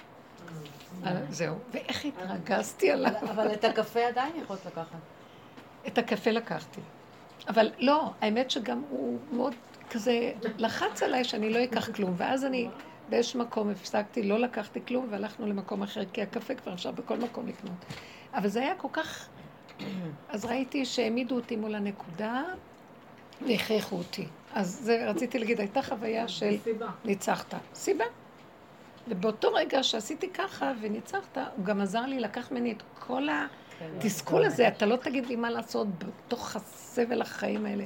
זהו, ואיך התרגזתי עליו. אבל את הקפה עדיין יכולת לקחת. את הקפה לקחתי. אבל לא, האמת שגם הוא מאוד כזה לחץ עליי שאני לא אקח כלום, ואז אני באיזשהו מקום הפסקתי, לא לקחתי כלום, והלכנו למקום אחר, כי הקפה כבר עכשיו בכל מקום לקנות. אבל זה היה כל כך... אז ראיתי שהעמידו אותי מול הנקודה, והכריחו אותי. אז זה רציתי להגיד, הייתה חוויה של ניצחת. סיבה. ובאותו רגע שעשיתי ככה וניצחת, הוא גם עזר לי לקח מני את כל ה... תסכול הזה, אתה לא תגיד לי מה לעשות בתוך הסבל החיים האלה.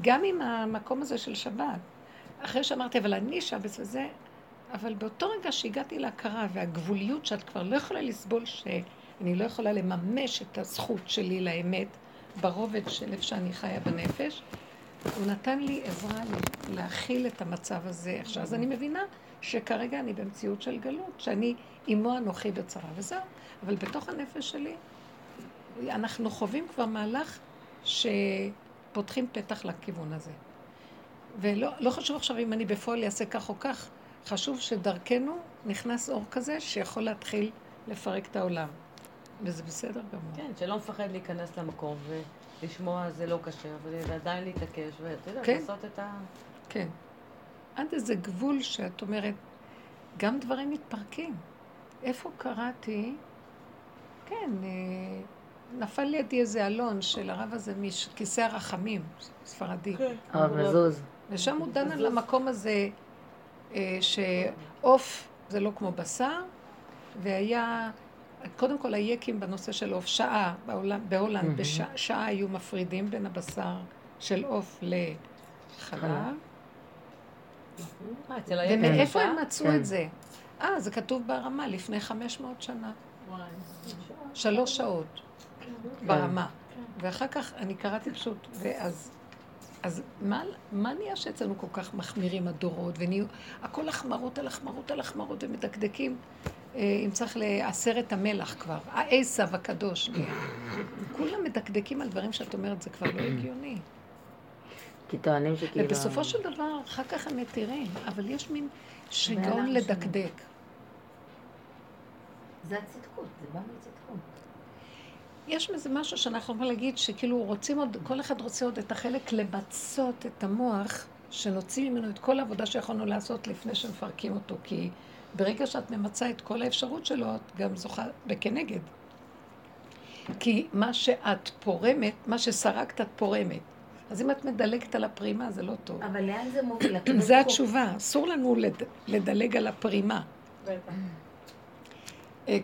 גם עם המקום הזה של שבת. אחרי שאמרתי, אבל אני שבת וזה, אבל באותו רגע שהגעתי להכרה והגבוליות שאת כבר לא יכולה לסבול, שאני לא יכולה לממש את הזכות שלי לאמת ברובד של איפה שאני חיה בנפש, הוא נתן לי עזרה להכיל את המצב הזה עכשיו. אז אני מבינה שכרגע אני במציאות של גלות, שאני עמו אנוכי בצרה וזהו, אבל בתוך הנפש שלי, אנחנו חווים כבר מהלך שפותחים פתח לכיוון הזה. ולא חשוב עכשיו אם אני בפועל אעשה כך או כך, חשוב שדרכנו נכנס אור כזה שיכול להתחיל לפרק את העולם. וזה בסדר גמור. כן, שלא מפחד להיכנס למקום ולשמוע זה לא קשה, ועדיין להתעקש, ואתה יודע, לעשות את ה... כן. עד איזה גבול שאת אומרת, גם דברים מתפרקים. איפה קראתי? כן, נפל לידי איזה אלון של הרב הזה מכיסא הרחמים, ספרדי. הרב מזוז. ושם הוא דן על המקום הזה שעוף זה לא כמו בשר, והיה, קודם כל היקים בנושא של עוף, שעה בהולנד, בשעה היו מפרידים בין הבשר של עוף לחלב. ומאיפה הם מצאו את זה? זה כתוב ברמה לפני 500 שנה. 3 שעות ברמה. ואחר כך אני קראתי פשוט, אז מה נהיה שאצלנו כל כך מחמירים הדורות, והכל החמרות על החמרות על החמרות, ומדקדקים, אם צריך לעשרת המלח כבר, העשב הקדוש. כולם מדקדקים על דברים שאת אומרת, זה כבר לא הגיוני. ובסופו של דבר, אחר כך הם מתירים, אבל יש מין שיגעון לדקדק. זה הצדקות, זה בא מהצדקות. יש מזה משהו שאנחנו יכולים להגיד, שכאילו רוצים עוד, כל אחד רוצה עוד את החלק למצות את המוח, שנוציא ממנו את כל העבודה שיכולנו לעשות לפני שמפרקים אותו, כי ברגע שאת ממצה את כל האפשרות שלו, את גם זוכה בכנגד. כי מה שאת פורמת, מה שסרקת את פורמת. אז אם את מדלגת על הפרימה, זה לא טוב. אבל לאן זה מוביל? זה התשובה. אסור לנו לדלג על הפרימה.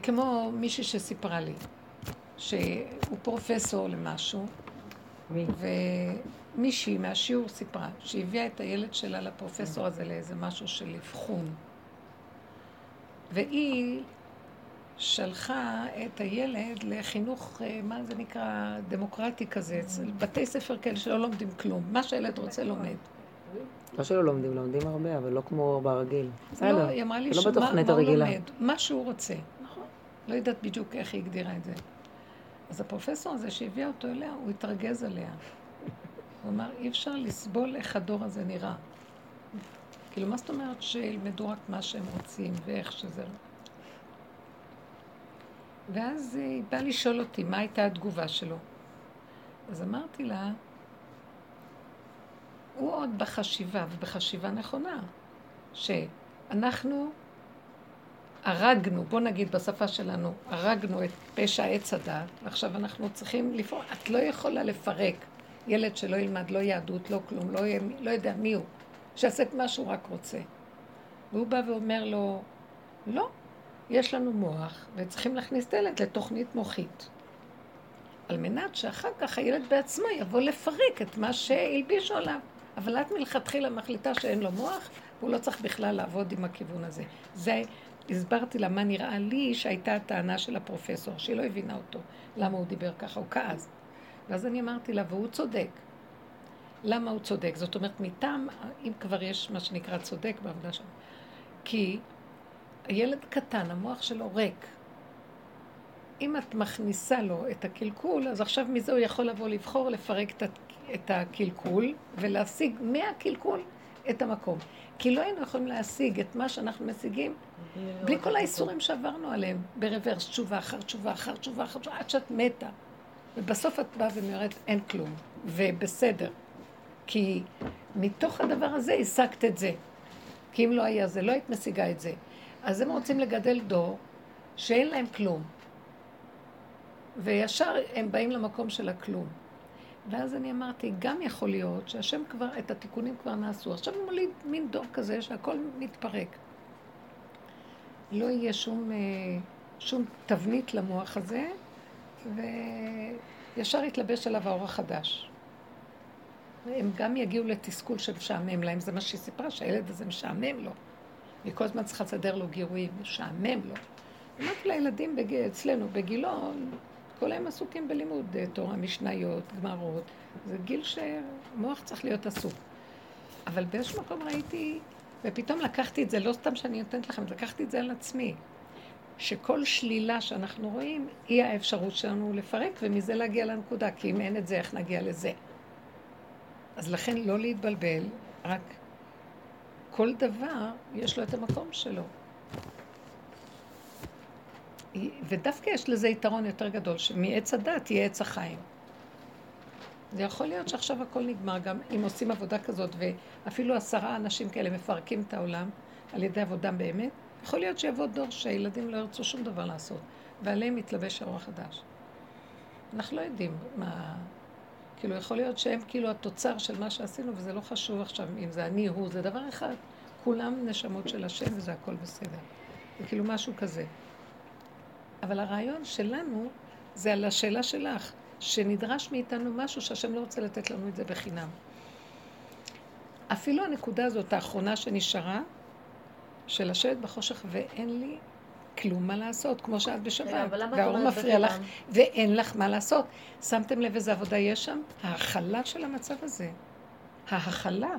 כמו מישהי שסיפרה לי, שהוא פרופסור למשהו, ומישהי מהשיעור סיפרה, שהביאה את הילד שלה לפרופסור הזה לאיזה משהו של אבחון. והיא שלחה את הילד לחינוך, מה זה נקרא, דמוקרטי כזה, בתי ספר כאלה שלא לומדים כלום, מה שהילד רוצה לומד. לא שלא לומדים, לומדים הרבה, אבל לא כמו ברגיל. לא, היא אמרה לי שמה הוא לומד, מה שהוא רוצה. לא יודעת בדיוק איך היא הגדירה את זה. אז הפרופסור הזה שהביאה אותו אליה, הוא התרגז עליה. הוא אמר, אי אפשר לסבול איך הדור הזה נראה. כאילו, מה זאת אומרת שילמדו רק מה שהם רוצים ואיך שזה... ואז היא באה לשאול אותי מה הייתה התגובה שלו. אז אמרתי לה, הוא עוד בחשיבה, ובחשיבה נכונה, שאנחנו הרגנו, בוא נגיד בשפה שלנו, הרגנו את פשע עץ הדת, ועכשיו אנחנו צריכים לפעול, את לא יכולה לפרק ילד שלא ילמד, לא יהדות, לא כלום, לא יודע מי הוא, שעשה את מה שהוא רק רוצה. והוא בא ואומר לו, לא. יש לנו מוח, וצריכים להכניס את הילד לתוכנית מוחית. על מנת שאחר כך הילד בעצמו יבוא לפרק את מה שהלביש עליו. אבל את מלכתחילה מחליטה שאין לו מוח, והוא לא צריך בכלל לעבוד עם הכיוון הזה. זה, הסברתי לה מה נראה לי שהייתה הטענה של הפרופסור, שהיא לא הבינה אותו, למה הוא דיבר ככה, הוא כעס. ואז אני אמרתי לה, והוא צודק. למה הוא צודק? זאת אומרת, מטעם, אם כבר יש מה שנקרא צודק בעבודה שלנו, כי... הילד קטן, המוח שלו ריק. אם את מכניסה לו את הקלקול, אז עכשיו מזה הוא יכול לבוא לבחור, לפרק את הקלקול, ולהשיג מהקלקול את המקום. כי לא היינו יכולים להשיג את מה שאנחנו משיגים, בלי כל האיסורים שעברנו עליהם, ברוורס, תשובה אחר תשובה אחר תשובה אחר תשובה, עד שאת מתה. ובסוף את באה ומראת, אין כלום, ובסדר. כי מתוך הדבר הזה השגת את זה. כי אם לא היה זה, לא היית משיגה את זה. אז הם רוצים לגדל דור שאין להם כלום. וישר הם באים למקום של הכלום. ואז אני אמרתי, גם יכול להיות שהשם כבר, את התיקונים כבר נעשו. עכשיו הוא מוליד מין דור כזה שהכל מתפרק. לא יהיה שום תבנית למוח הזה, וישר יתלבש עליו האור החדש. הם גם יגיעו לתסכול שמשעמם להם. זה מה שהיא סיפרה, שהילד הזה משעמם לו. וכל הזמן צריכה לסדר לו גירויים, משעמם לו. אמרתי לילדים אצלנו בגילון, כל הם עסוקים בלימוד תורה, משניות, גמרות. זה גיל שמוח צריך להיות עסוק. אבל באיזשהו מקום ראיתי, ופתאום לקחתי את זה, לא סתם שאני נותנת לכם, לקחתי את זה על עצמי, שכל שלילה שאנחנו רואים, היא האפשרות שלנו לפרק, ומזה להגיע לנקודה, כי אם אין את זה, איך נגיע לזה? אז לכן לא להתבלבל, רק... כל דבר יש לו את המקום שלו. ודווקא יש לזה יתרון יותר גדול, שמעץ הדת תהיה עץ החיים. זה יכול להיות שעכשיו הכל נגמר, גם אם עושים עבודה כזאת, ואפילו 10 אנשים כאלה מפרקים את העולם על ידי עבודם באמת, יכול להיות שיבוא דור שהילדים לא ירצו שום דבר לעשות, ועליהם יתלבש האור החדש. אנחנו לא יודעים מה... כאילו, יכול להיות שהם כאילו התוצר של מה שעשינו, וזה לא חשוב עכשיו, אם זה אני, הוא, זה דבר אחד. כולם נשמות של השם, וזה הכל בסדר. זה כאילו משהו כזה. אבל הרעיון שלנו, זה על השאלה שלך. שנדרש מאיתנו משהו שהשם לא רוצה לתת לנו את זה בחינם. אפילו הנקודה הזאת האחרונה שנשארה, של השבת בחושך ואין לי כלום מה לעשות, כמו שאת בשבת, והאור מפריע לך ואין לך מה לעשות. שמתם לב איזה עבודה יש שם? ההכלה של המצב הזה. ההכלה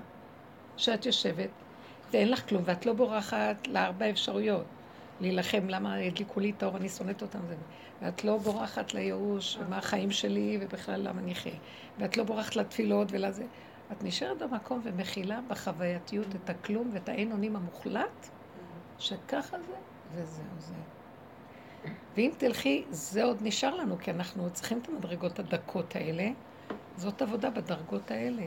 שאת יושבת ואין לך כלום, ואת לא בורחת לארבע אפשרויות. להילחם, למה ידליקו לי את האור, אני שונאת אותם. ואת לא בורחת לייאוש, ומה החיים שלי, ובכלל למה אני חי. ואת לא בורחת לתפילות ולזה. את נשארת במקום ומכילה בחווייתיות את הכלום ואת האין אונים המוחלט, שככה זה וזהו זה. ואם תלכי, זה עוד נשאר לנו, כי אנחנו צריכים את המדרגות הדקות האלה. זאת עבודה בדרגות האלה.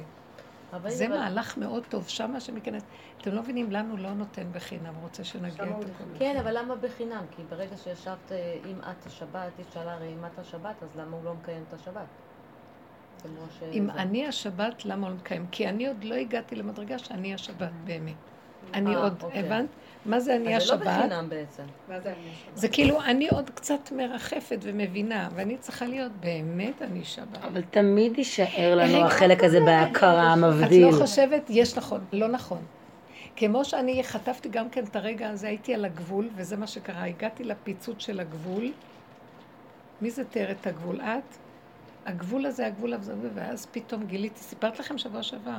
זה מהלך מאוד טוב, שמה שמכנס. אתם לא מבינים, לנו לא נותן בחינם, רוצה שנגיע את הכל. כן, אבל למה בחינם? כי ברגע שישבת עם את השבת, היא שאלה הרי עם את השבת, אז למה הוא לא מקיים את השבת? אם אני השבת, למה הוא לא מקיים? כי אני עוד לא הגעתי למדרגה שאני השבת באמת. אני עוד, הבנת? מה זה אני השבת? זה לא בחינם בעצם. זה כאילו אני עוד קצת מרחפת ומבינה, ואני צריכה להיות באמת אני שבת. אבל תמיד יישאר לנו החלק הזה בהכרה המבדיל. את לא חושבת, יש נכון, לא נכון. כמו שאני חטפתי גם כן את הרגע הזה, הייתי על הגבול, וזה מה שקרה, הגעתי לפיצוץ של הגבול. מי זה תאר את הגבול? את? הגבול הזה, הגבול הזה, ואז פתאום גיליתי, סיפרת לכם שבוע שעבר.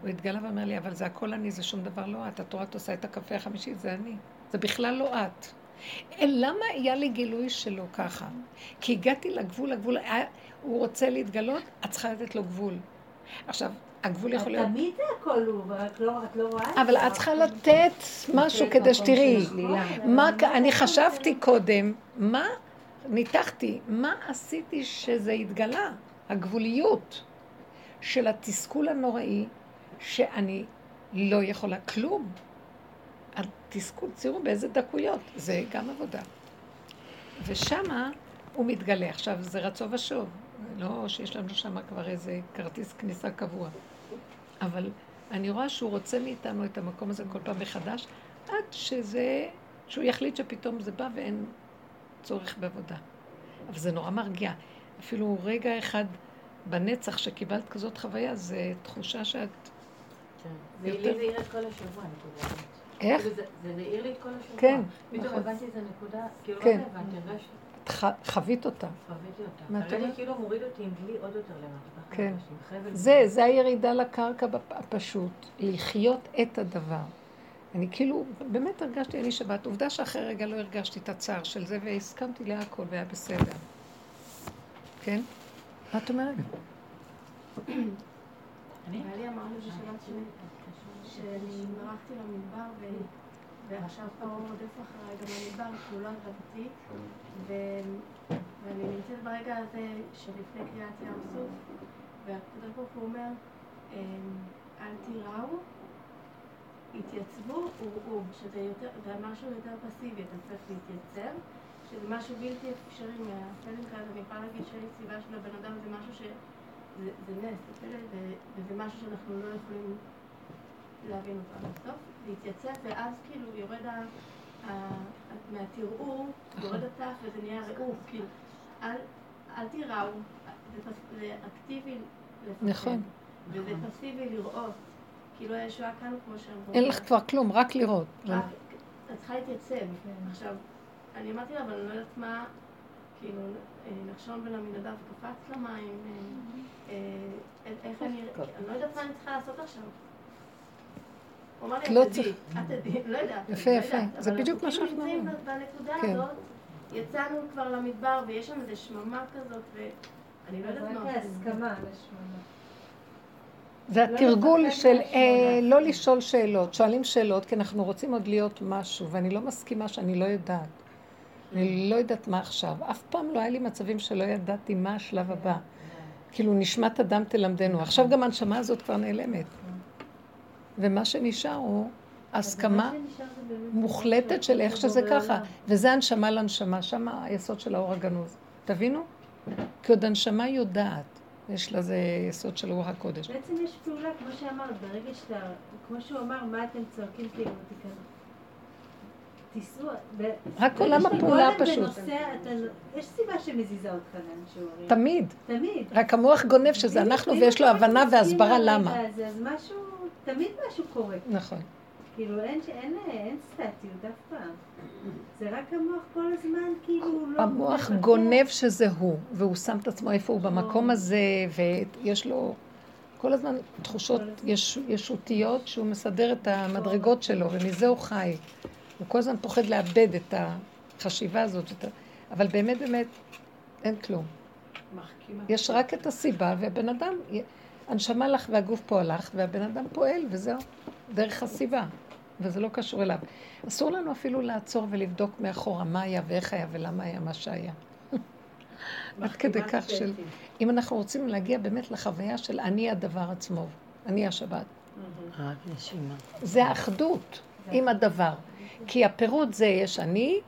הוא התגלה ואומר לי, אבל זה הכל אני, זה שום דבר לא את. התורה תעשה את הקפה החמישית, זה אני. זה בכלל לא את. למה היה לי גילוי שלו ככה? כי הגעתי לגבול, הגבול, הוא רוצה להתגלות, את צריכה לתת לו גבול. עכשיו, הגבול יכול להיות... תמיד זה הכל הוא, את לא רואה? אבל את צריכה לתת משהו כדי שתראי. אני חשבתי קודם, מה ניתחתי, מה עשיתי שזה התגלה? הגבוליות של התסכול הנוראי, שאני לא יכולה כלום. התסכול, תראו באיזה דקויות, זה גם עבודה. ושמה הוא מתגלה. עכשיו, זה רצו ושוב. לא שיש לנו שמה כבר איזה כרטיס כניסה קבוע. אבל אני רואה שהוא רוצה מאיתנו את המקום הזה כל פעם מחדש, עד שזה, שהוא יחליט שפתאום זה בא ואין צורך בעבודה. אבל זה נורא מרגיע. אפילו רגע אחד בנצח שקיבלת כזאת חוויה, זה תחושה שאת... זה נעיר את כל השבוע, נקודה. איך? זה נעיר לי את כל השבוע. כן. מתוך הבנתי את הנקודה, כאילו לא הבנתי, הרגשתי. חווית אותה. חוויתי אותה. הרגשתי כאילו מוריד אותי עם דלי עוד יותר למטה. כן. זה הירידה לקרקע הפשוט, לחיות את הדבר. אני כאילו, באמת הרגשתי, אני שבת, עובדה שאחרי רגע לא הרגשתי את הצער של זה, והסכמתי להכל, והיה בסדר. כן? מה את אומרת? בעלי אמרנו בשבת שאני מרחתי למדבר ועכשיו פרעה עודף אחריי גם למדבר כולו רבתי ואני נמצאת ברגע הזה שלפני קריאת ים סוף והקדוש ברוך הוא אומר אל תיראו, התייצבו וראו שזה משהו יותר פסיבי, אתה צריך להתייצב שזה משהו בלתי אפשרי מהפלם כזה, אני יכולה להגיד שהיציבה של הבן אדם זה משהו ש... זה נס, וזה משהו שאנחנו לא יכולים להבין אותו בסוף, להתייצב, ואז כאילו יורד מהתראו, יורד התח וזה נהיה רעוף, כאילו, אל תיראו, זה אקטיבי לפחד, וזה פסיבי לראות, כאילו הישועה כאן כמו שאמרו. אין לך כבר כלום, רק לראות. את צריכה להתייצב, עכשיו, אני אמרתי לה, אבל אני לא יודעת מה, כאילו, נחשון בן המנדב קפץ למים, איך אני... אני לא יודעת מה אני צריכה לעשות עכשיו. הוא אמר לי, את עדי, לא יודעת. יפה, יפה, זה בדיוק מה שאתה אומרת. אבל אנחנו נמצאים בנקודה הזאת, יצאנו כבר למדבר, ויש שם איזו שממה כזאת, ואני לא יודעת מה... רק ההסכמה לשממה. זה התרגול של לא לשאול שאלות. שואלים שאלות, כי אנחנו רוצים עוד להיות משהו, ואני לא מסכימה שאני לא יודעת. אני לא יודעת מה עכשיו. אף פעם לא היה לי מצבים שלא ידעתי מה השלב הבא. כאילו נשמת אדם תלמדנו. עכשיו גם הנשמה הזאת כבר נעלמת. ומה שנשאר הוא הסכמה מוחלטת של איך שזה ככה. וזה הנשמה לנשמה, שם היסוד של האור הגנוז. תבינו? כי עוד הנשמה יודעת. יש לזה יסוד של רוח הקודש. בעצם יש פעולה, כמו שאמרת, ברגע שאתה, כמו שהוא אמר, מה אתם צועקים כאילו, תיסעו, רק עולם הפעולה פשוט. יש סיבה שמזיזה אותך לאנשהו. תמיד. רק המוח גונב שזה אנחנו ויש לו הבנה והסברה למה. אז משהו, תמיד משהו קורה. נכון. כאילו אין סטטיות דווקא. זה רק המוח כל הזמן כאילו לא... המוח גונב שזה הוא, והוא שם את עצמו איפה הוא במקום הזה, ויש לו... כל הזמן תחושות ישותיות שהוא מסדר את המדרגות שלו, ומזה הוא חי. הוא כל הזמן פוחד לאבד את החשיבה הזאת, אבל באמת אין כלום. יש רק את הסיבה, והבן אדם, הנשמה לך והגוף פה הלך, והבן אדם פועל, וזהו, דרך הסיבה, וזה לא קשור אליו. אסור לנו אפילו לעצור ולבדוק מאחורה מה היה ואיך היה ולמה היה מה שהיה. עד כדי כך של... אם אנחנו רוצים להגיע באמת לחוויה של אני הדבר עצמו, אני השבת. זה האחדות עם הדבר. כי הפירוט זה יש אני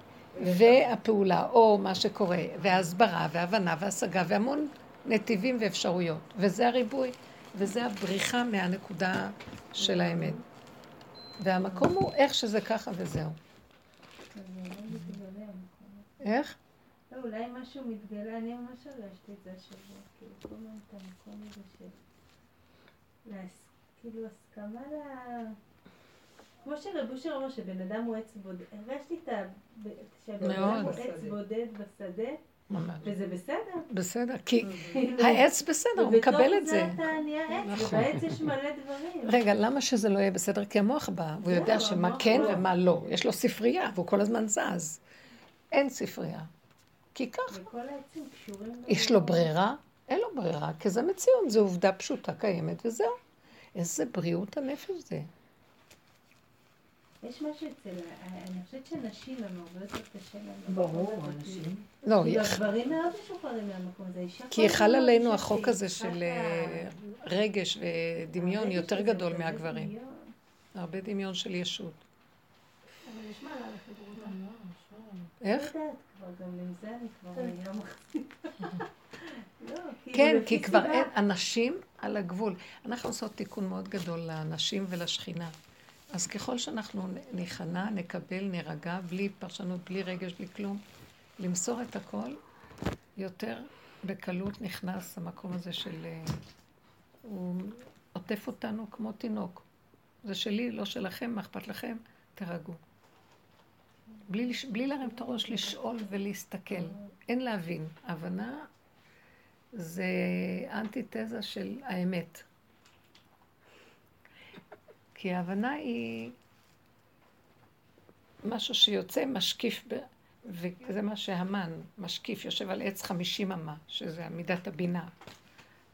והפעולה, או מה שקורה, וההסברה וההבנה וההשגה והמון נתיבים ואפשרויות. וזה הריבוי, וזה הבריחה מהנקודה של האמת. והמקום הוא איך שזה ככה וזהו. איך? אולי משהו מתגלה, אני ממש הרגשתי את זה שבוע, כאילו, כל מיני את המקום הזה של... כאילו, הסכמה לה... כמו שרבו שרבו, שבן אדם הוא עץ בודד, הרגשתי את ה... שבן אדם הוא עץ בודד בשדה, וזה בסדר. בסדר, כי העץ בסדר, הוא מקבל את זה. ובתוך זה אתה נהיה עץ, ובעץ יש מלא דברים. רגע, למה שזה לא יהיה בסדר? כי המוח בא, והוא יודע שמה כן ומה לא. יש לו ספרייה, והוא כל הזמן זז. אין ספרייה. כי ככה. יש לו ברירה? אין לו ברירה, כי זה מציאות, זו עובדה פשוטה קיימת, וזהו. איזה בריאות הנפש זה. יש משהו אצל, אני חושבת שנשים הן הרבה יותר קשה לנו. ברור, הנשים. לא, הגברים מאוד משוחררים מהמקום הזה. כי החל עלינו החוק הזה של רגש ודמיון יותר גדול מהגברים. הרבה דמיון של ישות. אבל נשמע לה לחיבורות הנוער. איך? כן, כי כבר אין אנשים על הגבול. אנחנו עושות תיקון מאוד גדול לאנשים ולשכינה. אז ככל שאנחנו נכנע, נקבל, נרגע, בלי פרשנות, בלי רגש, בלי כלום, למסור את הכל, יותר בקלות נכנס המקום הזה של... הוא עוטף אותנו כמו תינוק. זה שלי, לא שלכם, מה אכפת לכם? תרגעו. בלי להרים את הראש, לשאול ולהסתכל. אין להבין. הבנה זה אנטיתזה של האמת. כי ההבנה היא משהו שיוצא משקיף, וזה מה שהמן, משקיף, יושב על עץ 50 אמה, שזה מידת הבינה.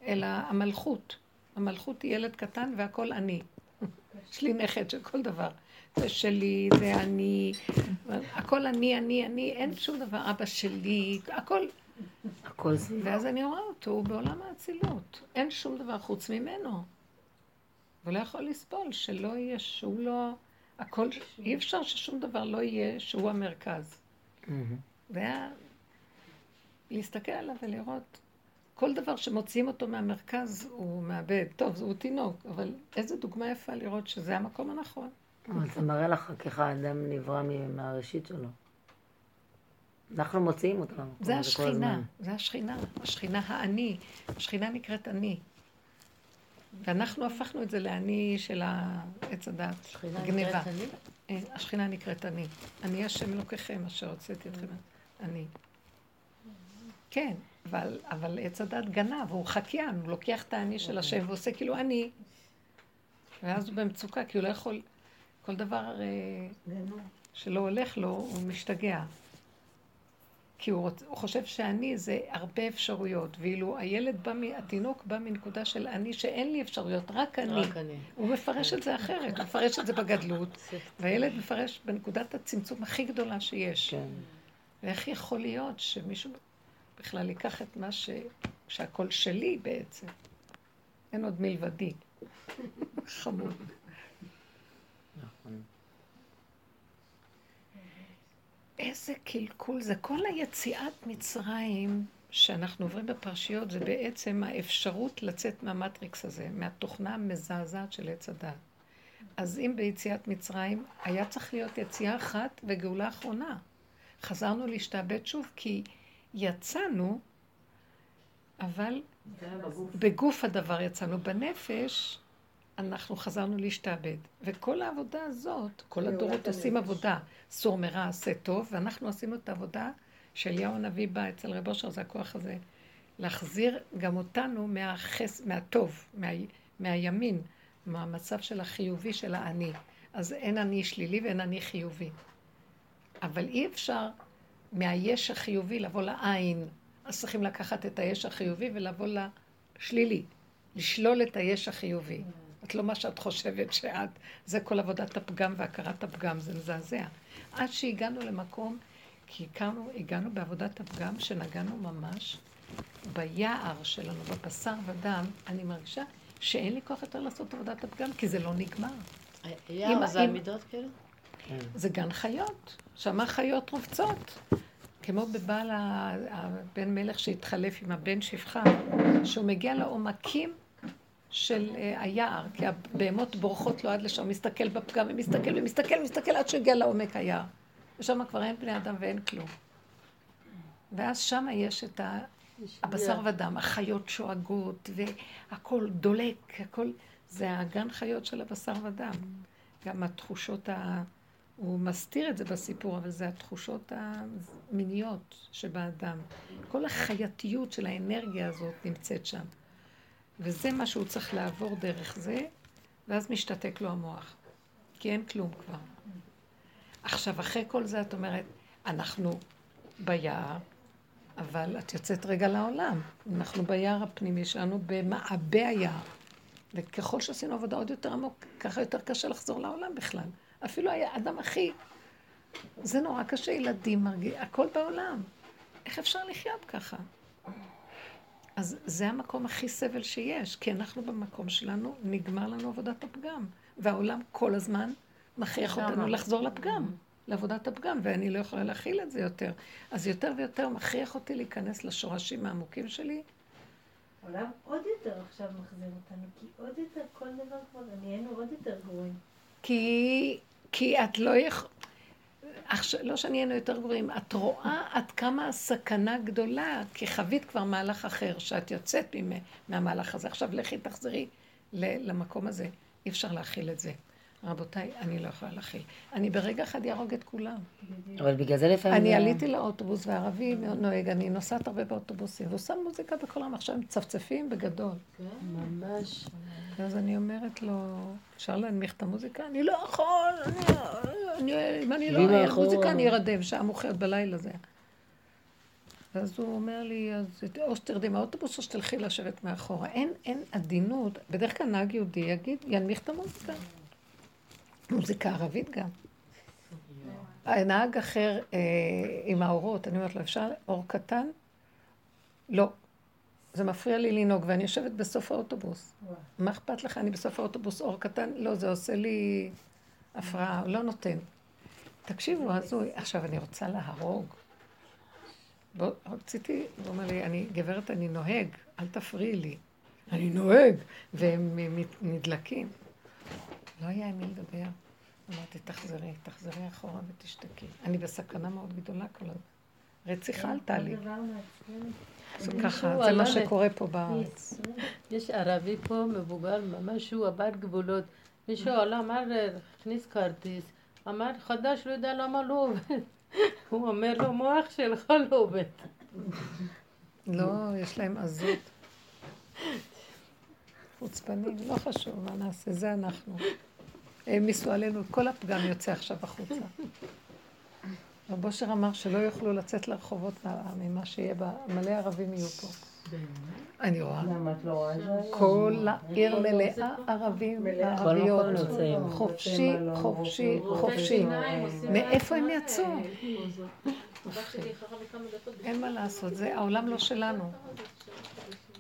אלא המלכות. המלכות היא ילד קטן והכל אני. יש לי נכד של כל דבר. זה שלי, זה אני, הכל אני, אין שום דבר, אבא שלי, הכל זה. ואז אני רואה אותו, הוא בעולם האצילות, אין שום דבר חוץ ממנו. ולא יכול לסבול שלא יהיה, שהוא לא, הכל, אי אפשר ששום דבר לא יהיה שהוא המרכז. והיה להסתכל עליו ולראות, כל דבר שמוציאים אותו מהמרכז הוא מאבד. טוב, הוא תינוק, אבל איזה דוגמה יפה לראות שזה המקום הנכון. אבל זה מראה לך ככה האדם נברא מהראשית שלו. אנחנו מוציאים אותנו. זה השכינה, השכינה האני. השכינה נקראת אני. ואנחנו הפכנו את זה לאני של העץ הדת, גניבה. השכינה נקראת אני. אני השם אלוקיכם, אשר הוצאתי אתכם. אני. כן, אבל עץ הדת גנב, הוא חקיין, הוא לוקח את האני של השם ועושה כאילו אני. ואז הוא במצוקה, כי הוא לא יכול... כל דבר שלא הולך לו, הוא משתגע. כי הוא חושב שאני זה הרבה אפשרויות, ואילו התינוק בא מנקודה של אני, שאין לי אפשרויות, רק אני. הוא מפרש את זה אחרת, הוא מפרש את זה בגדלות, והילד מפרש בנקודת הצמצום הכי גדולה שיש. ואיך יכול להיות שמישהו בכלל ייקח את מה שהכל שלי בעצם? אין עוד מלבדי. חמוד. איזה קלקול זה. כל היציאת מצרים שאנחנו עוברים בפרשיות זה בעצם האפשרות לצאת מהמטריקס הזה, מהתוכנה המזעזעת של עץ הדעת. אז אם ביציאת מצרים היה צריך להיות יציאה אחת וגאולה אחרונה, חזרנו להשתעבד שוב, כי יצאנו, אבל בגוף הדבר יצאנו, בנפש אנחנו חזרנו להשתעבד. וכל העבודה הזאת, כל הדורות עושים עבודה, סור מרע עשה טוב, ואנחנו עשינו את העבודה שאליהו הנביא בא אצל רב אושר, זה הכוח הזה, להחזיר גם אותנו מהטוב, מהימין, מהמצב של החיובי של האני. אז אין אני שלילי ואין אני חיובי. אבל אי אפשר מהיש החיובי לבוא לעין. אז צריכים לקחת את היש החיובי ולבוא לשלילי, לשלול את היש החיובי. את לא מה שאת חושבת שאת, זה כל עבודת הפגם והכרת הפגם, זה מזעזע. עד שהגענו למקום, כי הגענו בעבודת הפגם, שנגענו ממש ביער שלנו, בבשר ודם, אני מרגישה שאין לי כוח יותר לעשות עבודת הפגם, כי זה לא נגמר. יער זה עמידות כאילו? זה גן חיות, שמה חיות רובצות. כמו בבעל הבן מלך שהתחלף עם הבן שפחה, שהוא מגיע לעומקים של היער, כי הבהמות בורחות לו עד לשם, מסתכל בפגם ומסתכל ומסתכל ומסתכל עד שהגיע לעומק היער. ושם כבר אין בני אדם ואין כלום. ואז שם יש את הבשר ודם, החיות שואגות והכל דולק, הכל, זה הגן חיות של הבשר ודם. גם התחושות, הוא מסתיר את זה בסיפור, אבל זה התחושות המיניות שבאדם. כל החייתיות של האנרגיה הזאת נמצאת שם. וזה מה שהוא צריך לעבור דרך זה, ואז משתתק לו המוח. כי אין כלום כבר. עכשיו, אחרי כל זה את אומרת, אנחנו ביער, אבל את יוצאת רגע לעולם. אנחנו ביער הפנימי שלנו, במעבה היער. וככל שעשינו עבודה עוד יותר עמוק, ככה יותר קשה לחזור לעולם בכלל. אפילו האדם הכי, זה נורא קשה, ילדים מרגיש, הכל בעולם. איך אפשר לחיות ככה? אז זה המקום הכי סבל שיש, כי אנחנו במקום שלנו, נגמר לנו עבודת הפגם. והעולם כל הזמן מכריח אותנו לחזור לפגם, לעבודת הפגם, ואני לא יכולה להכיל את זה יותר. אז יותר ויותר מכריח אותי להיכנס לשורשים העמוקים שלי. העולם עוד יותר עכשיו מחזיר אותנו, כי עוד יותר כל דבר כבר, נהיינו עוד יותר גרועים. כי את לא יכולה, לא שנהיינו יותר גרועים, את רואה עד כמה הסכנה גדולה, כי חווית כבר מהלך אחר, שאת יוצאת מהמהלך הזה. עכשיו לכי תחזרי למקום הזה, אי אפשר להכיל את זה. רבותיי, אני לא יכולה להכיל. אני ברגע אחד ירוג את כולם. אבל בגלל זה לפעמים... אני עליתי לאוטובוס, והערבי נוהג, אני נוסעת הרבה באוטובוסים, והוא שם מוזיקה בכל המחשב, הם צפצפים בגדול. כן, ממש. אז אני אומרת לו, אפשר להנמיך את המוזיקה? אני לא יכול, אם אני לא אוהב מוזיקה, אני ארדם, שעה מוכרת בלילה זה. ואז הוא אומר לי, או שתרדי מהאוטובוס או שתלכי לשבת מאחורה. אין עדינות, בדרך כלל נהג יהודי יגיד, ינמיך את המוזיקה. מוזיקה ערבית גם. הנהג אחר עם האורות, אני אומרת לו, אפשר אור קטן? לא. זה מפריע לי לנהוג, ואני יושבת בסוף האוטובוס. מה אכפת לך? אני בסוף האוטובוס אור קטן? לא, זה עושה לי הפרעה, לא נותן. תקשיבו, אז הוא, עכשיו אני רוצה להרוג. בוא, רציתי, הוא אומר לי, אני, גברת, אני נוהג, אל תפריעי לי. אני נוהג, והם נדלקים. לא היה עם מי לדבר. אמרתי, תחזרי אחורה ותשתקי. אני בסכנה מאוד גדולה כל הזמן. רציחה עלתה לי. זה ככה, זה מה שקורה פה בארץ. יש ערבי פה מבוגר, ממש הוא עבר גבולות. מישהו אמר, הכניס כרטיס. אמר, חדש, לא יודע למה לא עובד. הוא אומר לו, מוח שלך לא עובד. לא, יש להם עזות. חוצפנים, לא חשוב מה נעשה, זה אנחנו. הם ניסו עלינו, כל הפגם יוצא עכשיו החוצה. רב אושר אמר שלא יוכלו לצאת לרחובות ממה שיהיה בה, מלא ערבים יהיו פה. אני רואה. כל העיר מלאה ערבים וערביות. חופשי, חופשי, חופשי. מאיפה הם יצאו? אין מה לעשות, זה העולם לא שלנו.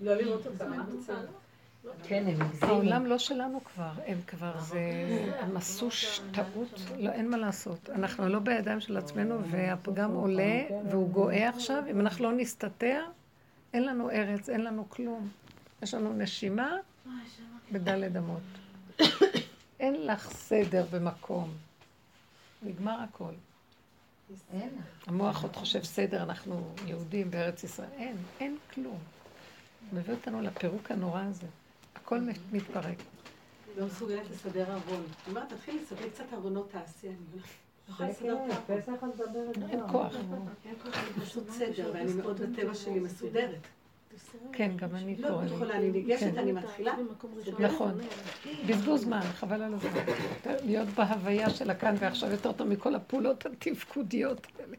לא לראות אותם, אין מצב. העולם לא שלנו כבר, הם כבר, הם עשו טעות, אין מה לעשות. אנחנו לא בידיים של עצמנו, והפגם עולה והוא גואה עכשיו. אם אנחנו לא נסתתר, אין לנו ארץ, אין לנו כלום. יש לנו נשימה בדלת אמות. אין לך סדר במקום. נגמר הכל. המוח עוד חושב סדר, אנחנו יהודים בארץ ישראל. אין, אין כלום. מביא אותנו לפירוק הנורא הזה. הכל מתפרק. לא מסוגלת לסדר ארון. זאת אומרת, תתחיל לסדר קצת ארונות תעשי, אני אומרת. אין כוח. אני פשוט סדר, ואני מאוד בטבע שלי מסודרת. כן, גם אני קורא. לא יכולה, אני ניגשת, אני מתחילה. נכון. בזבוז זמן, חבל על הזמן. להיות בהוויה שלה כאן ועכשיו יותר טוב מכל הפעולות התפקודיות האלה.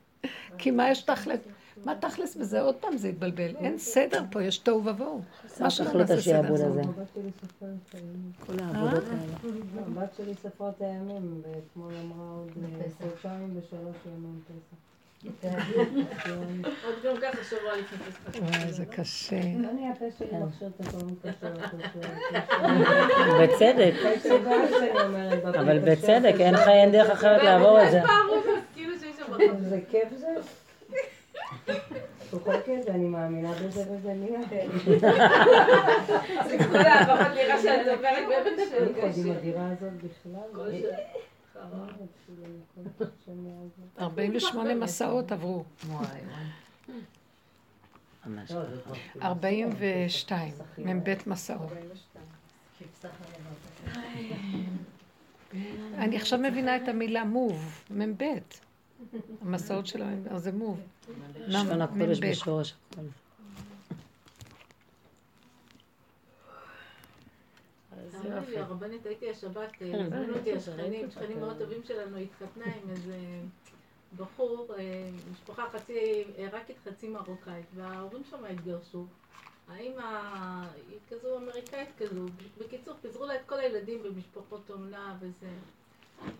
כי מה יש תכלס? מה תכלס בזה? עוד פעם זה התבלבל. אין סדר פה, יש תוהו ובוהו. מה שכנות זה סדר זו. כל העבודות האלה. הבת שלי ספרת הימים, ואתמול אמרה עוד 2 ו3 ימים פסח. עוד גם ככה שבוע לפני פסח. וואי, זה קשה. אני הפה שלי מכשיר את התאום קשה. בצדק. אבל בצדק, אין חי, אין דרך אחרת לעבור את זה. זה כיף זה? בכל כיף, אני מאמינה בזה וזה נהיה. זה כולה, אבל נראה שאת עוברת באמת של קודם הדירה הזאת בכלל. 48 מסעות עברו. 42, מבית מסעות. אני עכשיו מבינה את המילה מוב, מבית. המסעות שלו, אז זה מוב. שכן הקודש בשורש. אמרתי לי, הרבנית, הייתי השבת, הזמינו אותי השכנים, שכנים מאוד טובים שלנו, התחתנה עם איזה בחור, משפחה חצי עיראקית, חצי מרוקאית, וההורים שם התגרשו. האמא היא כזו אמריקאית כזו, בקיצור, פיזרו לה את כל הילדים במשפחות אומנה וזה.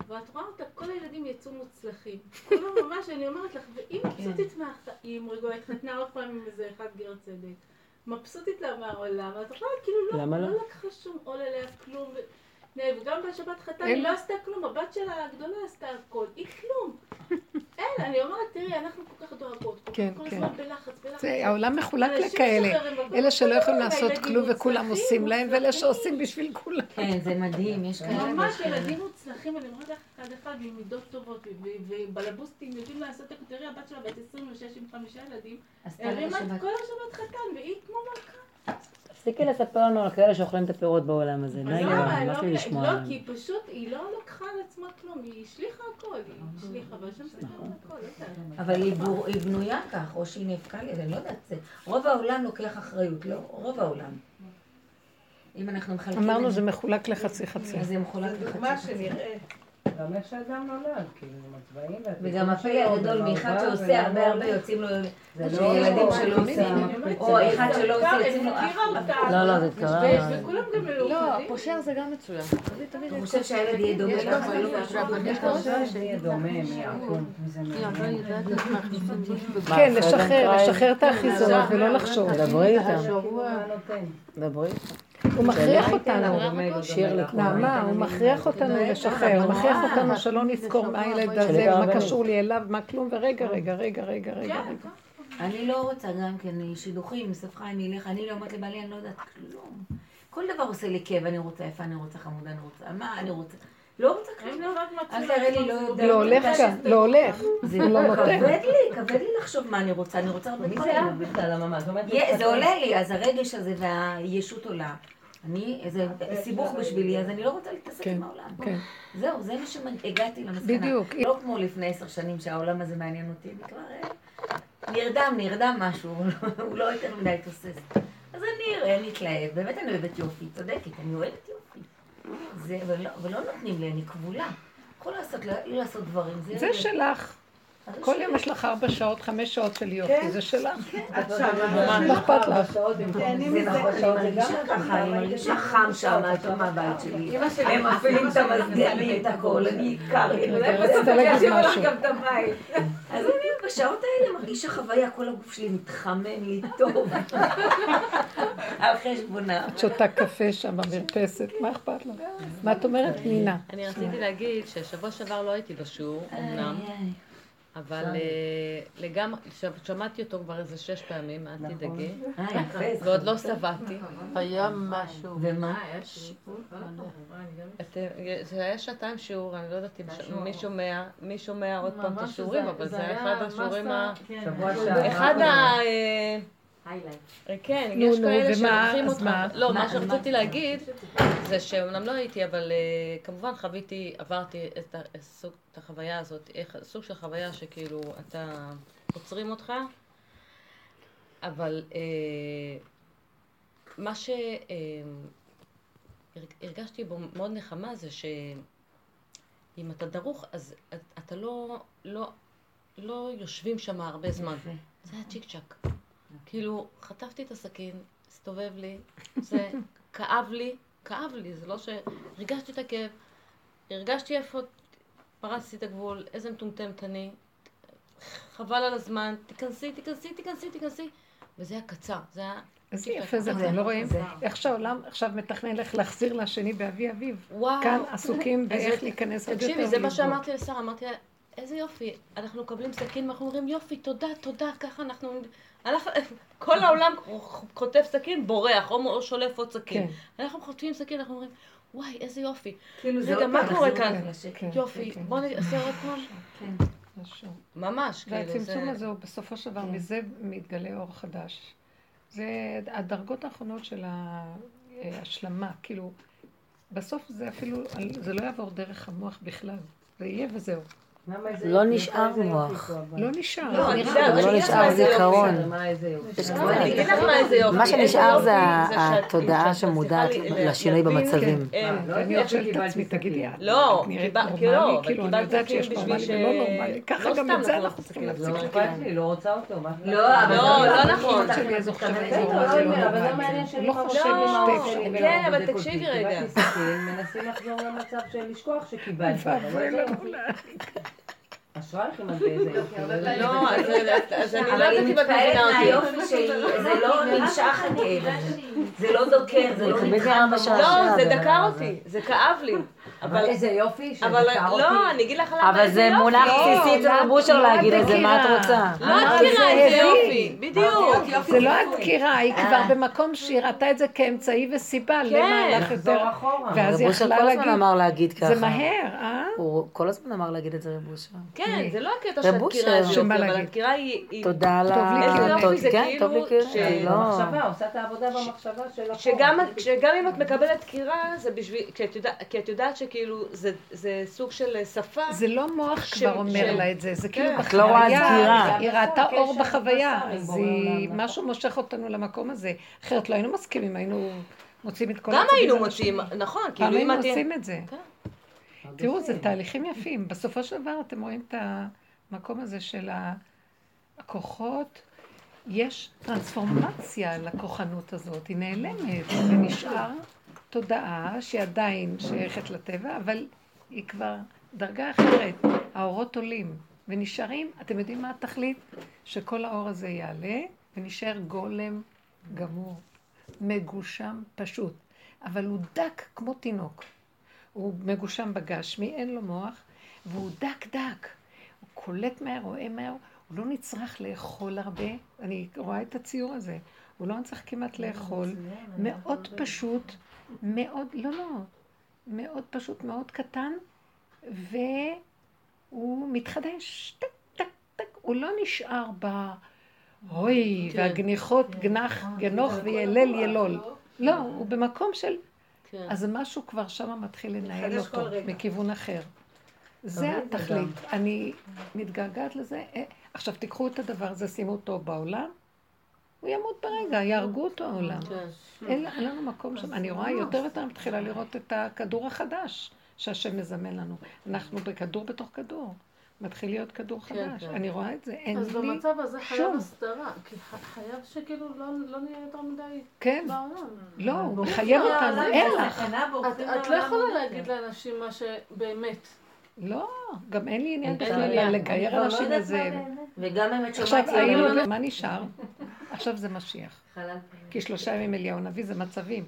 ואת רואה אותה, כל הילדים יצאו מוצלחים. כלומר, ממש, אני אומרת לך, ואם מבסוטית מהחיים, רגוע, התחתנה עוד פעם עם איזה אחד גר צדק. מבסוטית לה מהעולם, אז עכשיו כאילו לא לקחה שום עול עליה כלום, וגם בשבת חתן היא לא עשתה כלום, הבת שלה הגדולה עשתה הכל, היא כלום. אין, אני אומרת, תראי, אנחנו כל כך דואגות, כל הזמן בלחץ. העולם מחולק לכאלה, אלה שלא יכולים לעשות כלום וכולם עושים להם, ואלה שעושים בשביל כולם. כן, זה מדהים, יש כאלה. ממש, ילדים מוצלחים, אני אומרת אחד אחד, עם מידות טובות, ובלבוסטים יודעים לעשות, תראי, הבת שלה בת 26 עם 5 ילדים, הרימה את כל השבת חתן, והיא כמו מלכה. תפסיקי לספר לנו על כאלה שאוכלים את הפירות בעולם הזה. לא, כי פשוט היא לא לקחה על עצמה כלום, היא השליחה הכל, היא השליחה, אבל שם סגרת הכל, לא יודעת. אבל היא בנויה כך, או שהיא נאבקה לי, אני לא יודעת, רוב העולם לוקח אחריות, לא? רוב העולם. אם אנחנו מחלקים... אמרנו, זה מחולק לחצי חצי. אז זה מחולק לחצי חצי. דוגמה שנראה. גם איך שאדם נולד, כאילו, מצבעים... וגם הפלא הגדול, מאחד שעושה הרבה יוצאים לו... ילדים שלא עושים, או אחד שלא עושה, יוצאים לו אף... לא, זה קרה... וכולם גם מלאו... לא, הפושר זה גם מצוין. אני חושב שהילד יהיה דומה לך, אבל לא משהו... אני חושב שיהיה דומה, כן, לשחרר את האחיזונות ולא לחשוב. דברי איתם. דברי איתם. הוא מכריח אותנו, נעמה, הוא מכריח אותנו לשחרר, הוא מכריח אותנו שלא נזכור מה הילד הזה, מה קשור לי אליו, מה כלום, ורגע, רגע, רגע, רגע, רגע. אני לא רוצה גם כן שידוכים, ספחה, אני אלך, אני לא אומרת לבעלי, אני לא יודעת כלום. כל דבר עושה לי כאב, אני רוצה איפה, אני רוצה חמודה, אני רוצה, מה, אני רוצה... לא רוצה כלום, אל תראה לי, לא יודעת. לא הולך כאן, לא הולך. זה כבד לי לחשוב מה אני רוצה, אני רוצה הרבה דברים. זה עולה לי, אז הרגש הזה והישות עולה. זה סיבוך בשבילי, אז אני לא רוצה להתעסק עם העולם. זהו, זה מה שהגעתי למסקנה. בדיוק. לא כמו לפני 10 שנים שהעולם הזה מעניין אותי, כבר נרדם משהו, הוא לא יותר מדי תוסס. אז אני אראה, נתלהב, באמת אני אוהבת יופי, צודקת, אני אוהבת יופי. זה, ולא נותנים לי, אני כבולה. כל לעשות דברים, זה שלך. כל יום יש לך 4 שעות, 5 שעות של יופי, זה שלך. את שמה, מה אכפת לך? זה נכון, אני מרגישה ככה, אני מרגישה חם שם, את לא מהבית שלי. הם מפעילים את המסגר לי, את הכל, אני עיקר, אני מרגישה לך גם את הבית. אז אני בשעות האלה מרגישה חוויה, כל הגוף שלי מתחמם לי טוב. על חשבונה. את שותה קפה שם במרפסת, מה אכפת לך? מה את אומרת, נינה? אני רציתי להגיד שהשבוע שעבר לא הייתי בשיעור, אמנם. אבל לגמרי, שמעתי אותו כבר איזה 6 פעמים, אל תדאגי. ועוד לא סבעתי. היה משהו. ומה? היה שיעור? זה היה 2 שיעור, אני לא יודעת מי שומע עוד פעם את השיעורים, אבל זה היה אחד השיעורים ה... אחד ה... כן, יש כאלה שעורכים אותך. לא, מה שרציתי להגיד זה שאומנם לא הייתי, אבל כמובן חוויתי, עברתי את החוויה הזאת, סוג של חוויה שכאילו אתה עוצרים אותך, אבל מה שהרגשתי בו מאוד נחמה זה שאם אתה דרוך אז אתה לא יושבים שם הרבה זמן, זה היה צ'יק צ'ק. כאילו, חטפתי את הסכין, הסתובב לי, זה כאב לי, זה לא הרגשתי את הכאב, הרגשתי איפה פרצתי את הגבול, איזה מטומטמת אני, חבל על הזמן, תיכנסי, וזה היה קצר, זה היה... אז יפה זה, אתם לא רואים? איך שהעולם עכשיו מתכנן לך להחזיר לשני באבי אביו, כאן עסוקים ואיך להיכנס עוד יותר ולבוא. תקשיבי, זה מה שאמרתי לשרה, אמרתי לה, איזה יופי, אנחנו מקבלים סכין, אנחנו אומרים יופי, תודה, ככה אנחנו... כל העולם חוטף סכין, בורח, או שולף עוד סכין. אנחנו חוטפים סכין, אנחנו אומרים, וואי, איזה יופי. רגע, מה קורה כאן? יופי, בוא נעשה עוד פעם. כן, משהו. ממש, כאילו זה... והצמצום הזה הוא בסופו של דבר, מזה מתגלה אור חדש. זה הדרגות האחרונות של ההשלמה, כאילו, בסוף זה אפילו, זה לא יעבור דרך המוח בכלל. זה יהיה וזהו. לא נשאר מוח. לא נשאר זיכרון. מה שנשאר זה התודעה שמודעת לשינוי במצבים. אני עוד שאלת עצמי, תגידי, את נראית נורמלי, כאילו אני יודעת שיש נורמלי ולא נורמלי. ככה גם את זה אנחנו צריכים להפסיק לכאן. לא רוצה אותו. לא נכון. לא חושבת שתי. כן, אבל תקשיבי רגע. מנסים לחזור למצב של לשכוח שקיבלת. אשרה לכם על זה. לא, אז אני לא יודעת אם את מבינה אותי. היופי שהיא, זה לא נמשך הכאב. זה לא דוקר, זה לא נקרא משהו. לא, זה דקר אותי, זה כאב לי. איזה יופי שזה דקר אותי. לא, אני אגיד לך למה. אבל זה מונח בסיסי, זה בושר להגיד את זה, מה את רוצה? לא את קירה, איזה יופי, בדיוק. זה לא את קירה, היא כבר במקום שהיא ראתה את זה כאמצעי וסיבה. כן, לחזור אחורה. רבושר כל הזמן אמר להגיד ככה. זה מהר, אה? הוא כל הזמן אמר להגיד את זה רבושר. כן, זה לא הקטע של התקירה הזאת, אבל התקירה היא... תודה על ה... טוב לי כאילו שהמחשבה, עושה את העבודה במחשבה של החור. שגם אם את מקבלת תקירה, כי את יודעת שכאילו זה סוג של שפה... זה לא מוח כבר אומר לה את זה, זה כאילו בחוויה, היא ראתה אור בחוויה, אז משהו מושך אותנו למקום הזה. אחרת לא היינו מסכימים, היינו מוצאים את כל הצדדים. גם היינו מוצאים, נכון, כאילו אם אתם... פעמים מוצאים את זה. תראו, זה תהליכים יפים. בסופו של דבר אתם רואים את המקום הזה של הכוחות. יש טרנספורמציה לכוחנות הזאת. היא נעלמת ונשאר תודעה שעדיין שייכת לטבע, אבל היא כבר דרגה אחרת. האורות עולים ונשארים. אתם יודעים מה התכלית? שכל האור הזה יעלה ונשאר גולם גמור, מגושם פשוט. אבל הוא דק כמו תינוק. הוא מגושם בגשמי, אין לו מוח, והוא דק. הוא קולט מהר, רואה מהר, הוא לא נצרך לאכול הרבה. אני רואה את הציור הזה. הוא לא נצרך כמעט לאכול. מאוד פשוט, מאוד פשוט, מאוד קטן, והוא מתחדש. הוא לא נשאר בהוי, והגניחות גנוך וילל ילול. לא, הוא במקום של... אז משהו כבר שם מתחיל לנהל אותו מכיוון אחר. זה התכלית. אני מתגעגעת לזה. עכשיו תיקחו את הדבר הזה, שימו אותו בעולם, הוא ימות ברגע, יהרגו אותו העולם. אין לנו מקום שם. אני רואה יותר ואתה מתחילה לראות את הכדור החדש שהשם מזמן לנו. אנחנו בכדור בתוך כדור. מתחיל להיות כדור חדש. אני רואה את זה. אין לי שום. אז במצב הזה חייב הסתרה. כי חייב שכאילו לא נהיה יותר מדי. כן. לא, הוא חייב אותנו. את לא יכולה להגיד לאנשים מה שבאמת. לא, גם אין לי עניין בכלל לגייר אנשים לזה. וגם האמת שומעת. עכשיו, מה נשאר? עכשיו זה משיח. כי 3 ימים אליהו נביא זה מצבים.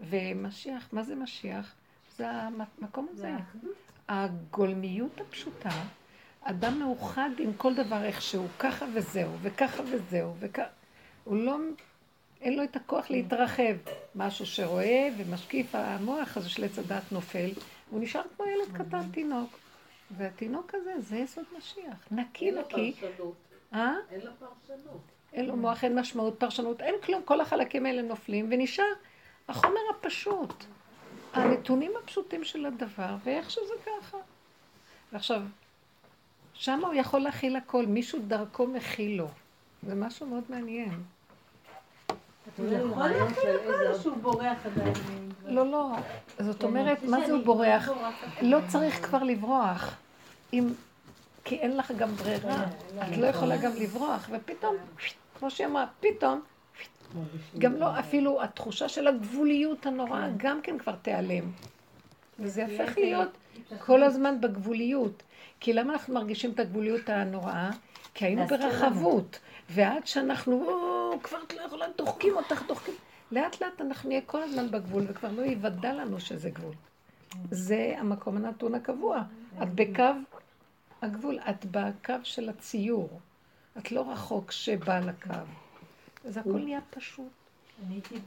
ומשיח, מה זה משיח? זה המקום הזה. הגולמיות הפשוטה, אדם מאוחד עם כל דבר איכשהו, ככה וזהו, וככה וזהו, וככה. הוא לא, אין לו את הכוח להתרחב. משהו שרואה ומשקיף, המוח הזה של עץ הדעת נופל, הוא נשאר כמו ילד קטן, תינוק. והתינוק הזה, זה יסוד משיח. נקי, נקי. אין לו פרשנות. אין לו מוח, אין משמעות, פרשנות, אין כלום. כל החלקים האלה נופלים, ונשאר החומר הפשוט. הנתונים הפשוטים של הדבר, ואיך שזה ככה. ועכשיו, שם הוא יכול להכיל הכל, מישהו דרכו מכיל לו. זה משהו מאוד מעניין. הוא יכול להכיל הכל שהוא בורח עדיין. לא, לא. זאת אומרת, מה זה הוא בורח? לא צריך כבר לברוח. כי אין לך גם ברירה. את לא יכולה גם לברוח. ופתאום, כמו שאמרה, פתאום, גם לא, אפילו התחושה של הגבוליות הנוראה גם כן כבר תיעלם. וזה יהפך להיות כל הזמן בגבוליות. כי למה אנחנו מרגישים את הגבוליות הנוראה? כי היינו ברחבות. ועד שאנחנו, כבר לא יכולה, דוחקים אותך, דוחקים. לאט לאט אנחנו נהיה כל הזמן בגבול, וכבר לא יוודא לנו שזה גבול. זה המקום הנתון הקבוע. את בקו הגבול, את בקו של הציור. את לא רחוק שבא לקו. זה הכל נהיה פשוט. אני הייתי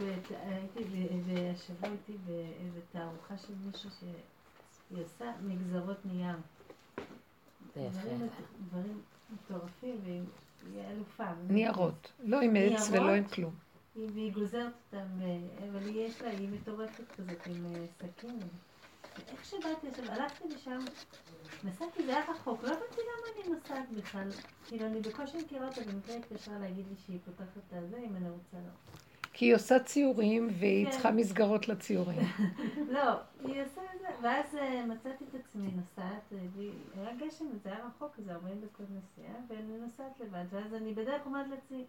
באיזה תערוכה של מישהו שהיא עושה מגזרות נייר. דברים מטורפים, והיא אלופה. ניירות, לא עם עץ ולא עם כלום. והיא גוזרת אותם, אבל יש לה, היא מטורפת כזאת עם סכין. איך שבאתי לשם, הלכתי לשם, נסעתי, זה היה רחוק, לא באתי למה אני נוסעת בכלל. כאילו, אני בקושי מכירה אותה, במקרה התקשרה להגיד לי שהיא פותחת את הזה, אם אני רוצה לא. כי היא עושה ציורים, והיא צריכה מסגרות לציורים. לא, היא עושה את זה, ואז מצאתי את עצמי נוסעת, היה גשם, זה היה רחוק, זה 40 דקות נסיעה, ואני נוסעת לבד, ואז אני בדרך עומד לצי,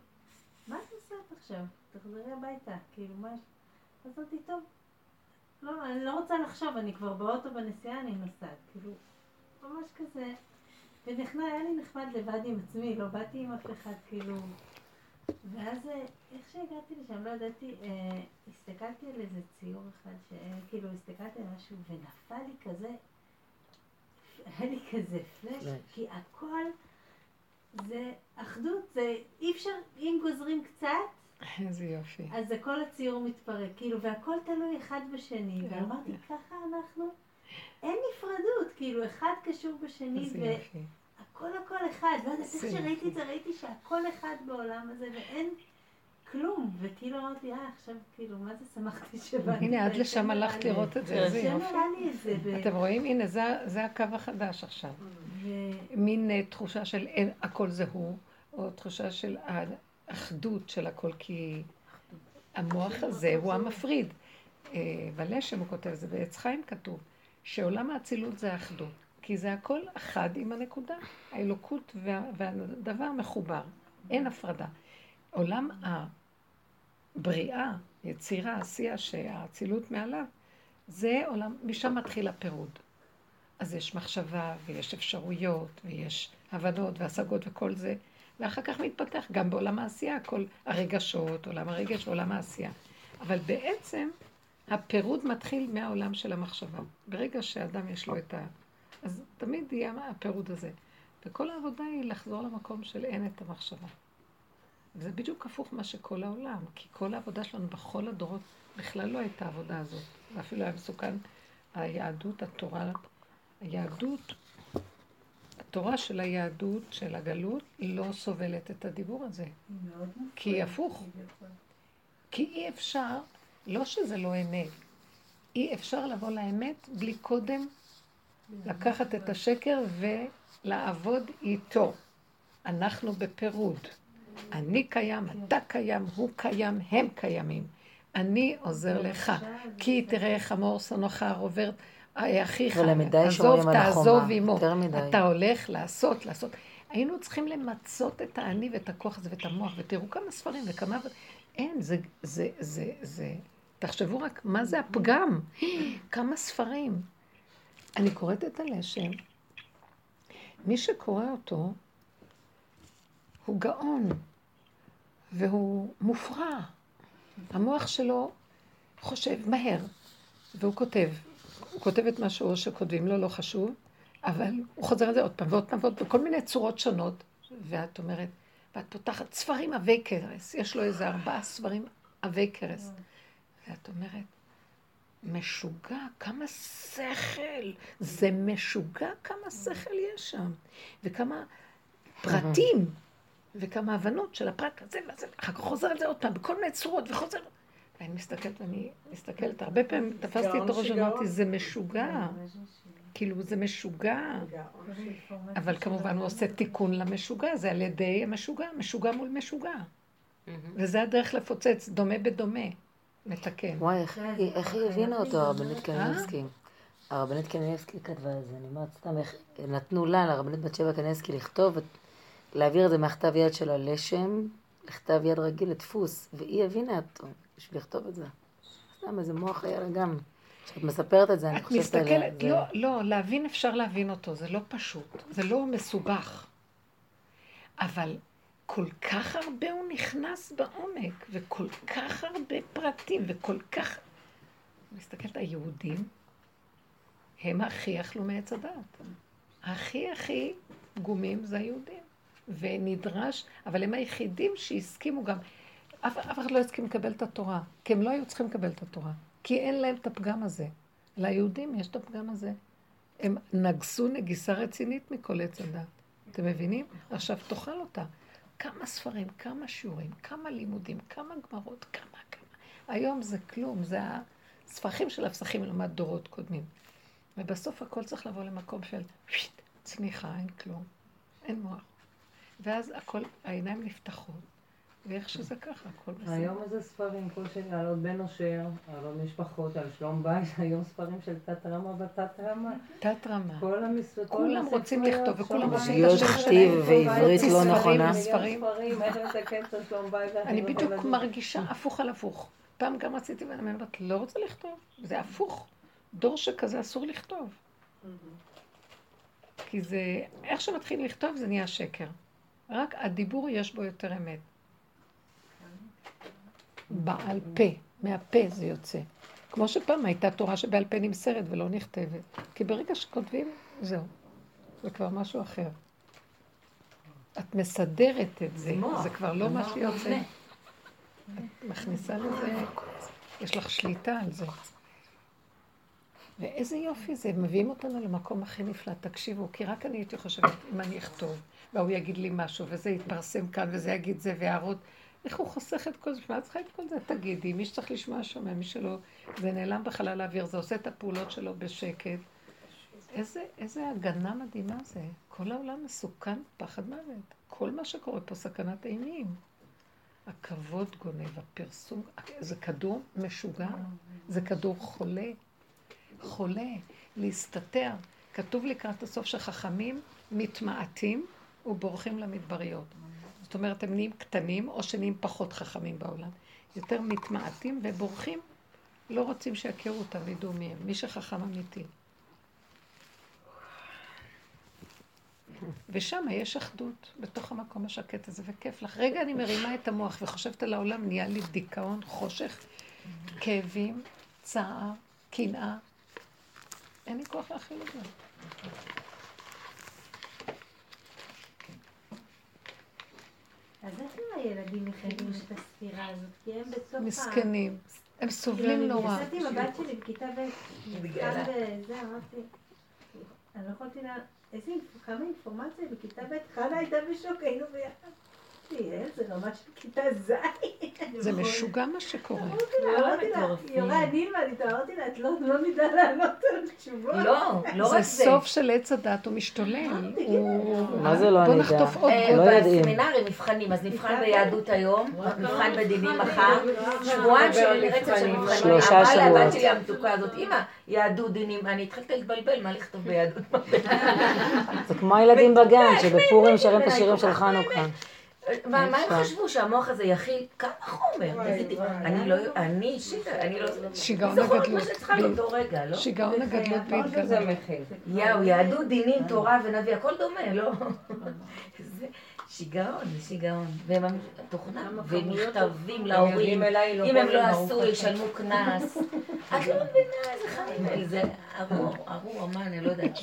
מה את נוסעת עכשיו? תחזרי הביתה, כאילו, מה יש? אז אותי טוב. לא, אני לא רוצה לחשוב, אני כבר באוטו בנסיעה, אני נוסעת, כאילו, ממש כזה. ונכנע, היה לי נחמד לבד עם עצמי, לא באתי עם אף אחד, כאילו. ואז איך שהגעתי לשם, לא ידעתי, הסתכלתי על איזה ציור אחד, כאילו, הסתכלתי על משהו, ונפל לי כזה, היה לי כזה פלש, כי הכל זה אחדות, זה אי אפשר, אם גוזרים קצת, איזה יופי. אז כל הציור מתפרק, כאילו, והכל תלוי אחד בשני, ואמרתי, ככה אנחנו, אין נפרדות, כאילו, אחד קשור בשני, והכל אחד, ועד איך שראיתי את זה, ראיתי שהכל אחד בעולם הזה, ואין כלום, וכאילו אמרתי, עכשיו, כאילו, מה זה שמחתי שבאתי? הנה, עד לשם הלכת לראות את זה, איזה יופי. אתם רואים? הנה, זה הקו החדש עכשיו. מין תחושה של הכל זה הוא, או תחושה של אחדות של הכל, כי המוח הזה הוא המפריד. בלשם הוא כותב, זה בעץ חיים כתוב, שעולם האצילות זה האחדות, כי זה הכל אחד עם הנקודה. האלוקות והדבר מחובר, אין הפרדה. עולם הבריאה, יצירה, עשייה, שהאצילות מעליו, זה עולם, משם מתחיל הפירוד. אז יש מחשבה ויש אפשרויות ויש הבנות והשגות וכל זה, ואחר כך מתפתח גם בעולם העשייה, כל הרגשות, עולם הרגש, עולם העשייה. אבל בעצם הפירוד מתחיל מהעולם של המחשבה. ברגע שאדם יש לו את ה... אז תמיד יהיה הפירוד הזה. וכל העבודה היא לחזור למקום של אין את המחשבה. וזה בדיוק הפוך מה שכל העולם, כי כל העבודה שלנו בכל הדורות בכלל לא הייתה העבודה הזאת. ואפילו היה מסוכן היהדות, התורה, היהדות, התורה של היהדות, של הגלות, לא סובלת את הדיבור הזה. כי היא הפוך. כי אי אפשר, לא שזה לא אמת, אי אפשר לבוא לאמת בלי קודם לקחת את השקר ולעבוד איתו. אנחנו בפירוד. אני קיים, אתה קיים, הוא קיים, הם קיימים. אני עוזר לך. כי תראה חמור סנוחה עוברת, אחיך, עזוב, תעזוב עמו, אתה הולך לעשות, לעשות. היינו צריכים למצות את העני ואת הכוח הזה ואת המוח, ותראו כמה ספרים וכמה... אין, זה... תחשבו רק, מה זה הפגם? כמה ספרים. אני קוראת את הלשם. מי שקורא אותו, הוא גאון, והוא מופרע. המוח שלו חושב מהר, והוא כותב. הוא כותב את משהו שכותבים לו, לא חשוב, אבל הוא חוזר על זה עוד פעם ועוד פעם ועוד בכל מיני צורות שונות, ואת אומרת, ואת פותחת ספרים עבי קרס, יש לו איזה 4 ספרים עבי קרס, ואת אומרת, משוגע, כמה שכל, זה משוגע כמה שכל יש שם, וכמה פרטים, וכמה הבנות של הפרט הזה וזה, אחר כך חוזר על זה עוד פעם, בכל מיני צורות וחוזר, ואני מסתכלת, הרבה פעמים תפסתי את הראש ואמרתי, זה משוגע. כאילו זה משוגע, אבל כמובן הוא עושה תיקון למשוגע, זה על ידי המשוגע, משוגע מול משוגע. וזה הדרך לפוצץ, דומה בדומה, מתקן. וואי, איך היא הבינה אותו, הרבנית קניבסקי? הרבנית קניבסקי כתבה את זה, אני אומרת סתם, נתנו לה, לרבנית בת שבע קניבסקי, לכתוב, להעביר את זה מהכתב יד שלה לשם, לכתב יד רגיל לדפוס, והיא הבינה אותו, בשביל לכתוב את זה. סתם, איזה מוח היה לה גם. כשאת מספרת את זה, אני חושבת עליה. את מסתכלת, לא, להבין אפשר להבין אותו, זה לא פשוט, זה לא מסובך. אבל כל כך הרבה הוא נכנס בעומק, וכל כך הרבה פרטים, וכל כך... מסתכלת, היהודים, הם הכי אכלו מעץ הדעת. הכי פגומים זה היהודים. ונדרש, אבל הם היחידים שהסכימו גם. אף אחד לא הסכים לקבל את התורה, כי הם לא היו צריכים לקבל את התורה. כי אין להם את הפגם הזה. ליהודים יש את הפגם הזה. הם נגסו נגיסה רצינית מכל עץ הדעת. אתם מבינים? עכשיו תאכל אותה. כמה ספרים, כמה שיעורים, כמה לימודים, כמה גמרות, כמה. היום זה כלום, זה הספחים של הפסחים לעומת דורות קודמים. ובסוף הכל צריך לבוא למקום של צניחה, אין כלום, אין מוח. ואז הכל, העיניים נפתחות. ואיך שזה ככה, הכל בסדר. היום איזה ספרים, כל שני, על עוד בן אושר, על עוד משפחות, על שלום בית, היום ספרים של תת-רמה ותת-רמה. תת-רמה. כולם רוצים לכתוב, וכולם רוצים את השם שלהם. ועברית לא נכונה. ספרים, איך לתקן את שלום בית. אני בדיוק מרגישה הפוך על הפוך. פעם גם רציתי, ואני אומרת, לא רוצה לכתוב. זה הפוך. דור שכזה אסור לכתוב. כי זה, איך שמתחיל לכתוב, זה נהיה שקר. רק הדיבור יש בו יותר אמת. בעל פה, מהפה זה יוצא. כמו שפעם הייתה תורה שבעל פה נמסרת ולא נכתבת. כי ברגע שכותבים, זהו. זה כבר משהו אחר. את מסדרת את זה, זה כבר לא מה שיוצא. את מכניסה לזה, יש לך שליטה על זה. ואיזה יופי זה, מביאים אותנו למקום הכי נפלא, תקשיבו, כי רק אני הייתי חושבת, אם אני אכתוב, והוא יגיד לי משהו, וזה יתפרסם כאן, וזה יגיד זה, והערות, איך הוא חוסך את כל זה? מה צריכה את כל זה? תגידי, מי שצריך לשמוע שומע, מי שלא, זה נעלם בחלל האוויר, זה עושה את הפעולות שלו בשקט. איזה הגנה מדהימה זה. כל העולם מסוכן, פחד מוות. כל מה שקורה פה סכנת אימים. הכבוד גונב, הפרסום, זה כדור משוגע, זה כדור חולה. חולה, להסתתר. כתוב לקראת הסוף שחכמים מתמעטים ובורחים למדבריות. זאת אומרת, הם נהיים קטנים או שנהיים פחות חכמים בעולם. יותר מתמעטים ובורחים, לא רוצים שיכרו אותם וידעו מי הם. מי שחכם אמיתי. ושם יש אחדות בתוך המקום השקט הזה, וכיף לך. רגע אני מרימה את המוח וחושבת על העולם, נהיה לי דיכאון, חושך, כאבים, צער, קנאה. אין לי כוח להכיל את זה. אז איך לא הילדים יחדים את הספירה הזאת? כי הם בסופה... מסכנים. הם סובלים נורא. אני נפסתי עם הבת שלי בכיתה ובכלל וזה, אמרתי... אני לא יכולתי לה... איזה כמה אינפורמציה בכיתה ב' חלה הייתה בשוק, היינו ביחד. תראה, זה רמת של כיתה ז'. זה משוגע מה שקורה. יורה, אני תארתי לה, את לא מידה לענות על תשובות. לא רק זה. זה סוף של עץ הדת, הוא משתולל. מה זה לא אני יודע? בסמינרים נבחנים, אז נבחן ביהדות היום, נבחן בדינים מחר, שבועיים של רצף של נבחנים. 3 שבועות. אמרה לבת שלי המתוקה הזאת, אמא, יהדות דינים, אני התחלתי להתבלבל, מה לכתוב ביהדות? זה כמו הילדים בגן, שבפורים שרים את השירים של חנוכה. מה הם חשבו שהמוח הזה יכיל כמה חומר? אני אישית, אני לא... שיגעון הגדלות. שיגעון הגדלות בהתגלות. יאו, יהדות, דינים, תורה ונביא, הכל דומה, לא? שיגעון. והם תוכנה ומכתבים להורים. אם הם לא עשו, ישלמו קנס. את לא מבינה איזה חיים. זה ארור, אמן, אני לא יודעת.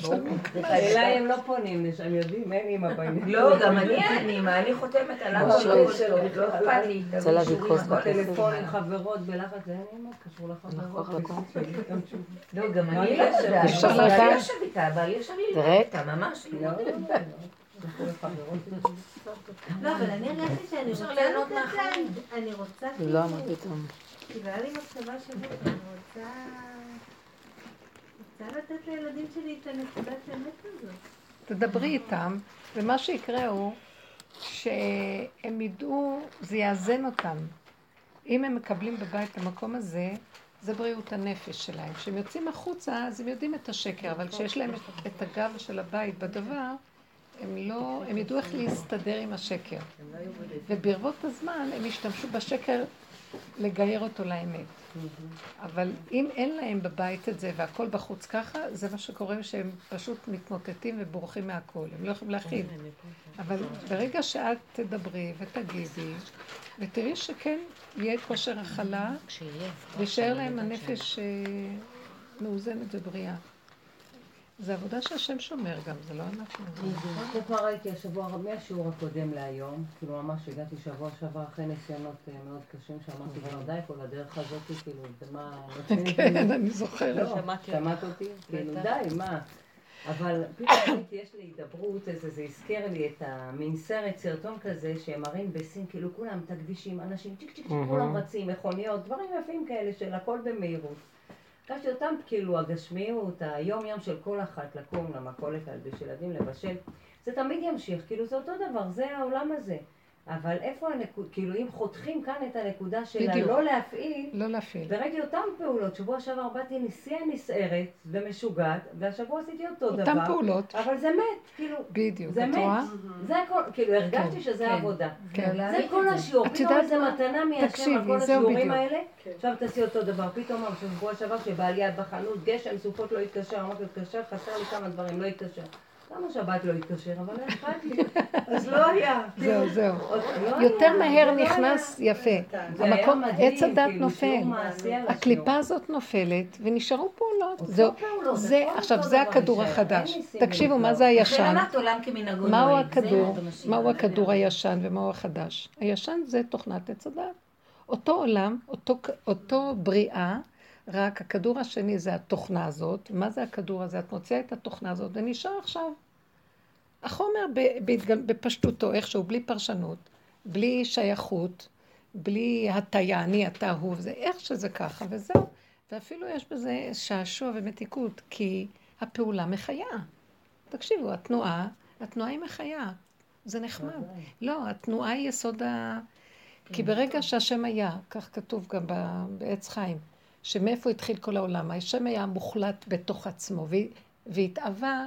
אליי הם לא פונים, הם יודעים, אין אימא בעניין. לא, גם אני אימא, אני חותמת עליו שלו, לא אכפת לי. רוצה להביקוס בטלפון עם חברות בלחץ, זה אין אימא, קשור לחברות. לא, גם אני יושבת. אפשר לך? אני יושבת איתה, אבל יושב לי איתה, ממש. לא, אבל אני הרגשתי שאני רוצה ליהנות מהחיים. אני רוצה... לא, מה פתאום. כי באה לי מחשבה שבית, אני רוצה לתת לילדים שלי את הנקודת האמת הזאת. תדברי איתם, ומה שיקרה הוא שהם ידעו, זה יאזן אותם. אם הם מקבלים בבית את המקום הזה, זה בריאות הנפש שלהם. כשהם יוצאים החוצה, אז הם יודעים את השקר, אבל כשיש להם את הגב של הבית בדבר, הם ידעו איך להסתדר עם השקר. וברבות הזמן הם השתמשו בשקר לגייר אותו לאמת. אבל אם אין להם בבית את זה והכל בחוץ ככה, זה מה שקורה שהם פשוט מתמוטטים ובורחים מהכל. הם לא יכולים להכין. אבל ברגע שאת תדברי ותגידי, ותראי שכן יהיה כושר הכלה, וישאר להם הנפש מאוזנת ובריאה. זה עבודה שהשם שומר גם, זה לא אנחנו. זה כבר ראיתי השבוע הרבה מהשיעור הקודם להיום, כאילו ממש הגעתי שבוע שעבר אחרי ניסיונות מאוד קשים, שאמרתי בנו די כל הדרך הזאת, כאילו, ומה... כן, אני זוכרת. שמעת אותי? כאילו, די, מה? אבל פתאום יש לי הידברות, זה הזכר לי את המין סרט, סרטון כזה, שהם מראים בסין, כאילו כולם תקדישים, אנשים צ'יק, כולם רצים, מכוניות, דברים יפים כאלה של הכל במהירות. קשתי אותם כאילו הגשמיות, היום יום של כל אחת, לקום למכולת, להלביש ילדים, לבשל, זה תמיד ימשיך, כאילו זה אותו דבר, זה העולם הזה. אבל איפה הנקודה, כאילו אם חותכים כאן את הנקודה של הלא להפעיל, לא להפעיל. וראיתי אותם פעולות, שבוע שעבר באתי נסיעה נסערת ומשוגעת, והשבוע עשיתי אותו דבר. אותם פעולות. אבל זה מת, כאילו, בדיוק, זה מת. זה הכל, כאילו הרגשתי שזה העבודה. זה כל השיעור, פתאום זה מתנה מהשם על כל השיעורים האלה. עכשיו תעשי אותו דבר, פתאום שבוע שעבר שבעל יד בחנות, גשם, סופות לא התקשר, אמרתי התקשר, חסר לי כמה דברים, לא התקשר. למה שבת לא התקשר, אבל לא אכפת לי, אז לא היה. זהו. יותר מהר נכנס יפה. המקום, עץ הדת נופל. הקליפה הזאת נופלת, ונשארו פעולות. עכשיו, זה הכדור החדש. תקשיבו, מה זה הישן? מהו הכדור הישן ומהו החדש? הישן זה תוכנת עץ הדת. אותו עולם, אותו בריאה, רק הכדור השני זה התוכנה הזאת. מה זה הכדור הזה? את מוציאה את התוכנה הזאת ונשאר עכשיו. החומר בפשטותו, איכשהו, בלי פרשנות, בלי שייכות, בלי הטיה, אני, אתה, הוא, זה איך שזה ככה וזהו. ואפילו יש בזה שעשוע ומתיקות, כי הפעולה מחיה. תקשיבו, התנועה היא מחיה. זה נחמד. לא, התנועה היא יסוד ה... כי ברגע שהשם היה, כך כתוב גם בעץ חיים, שמאיפה התחיל כל העולם? השם היה מוחלט בתוך עצמו, והתאווה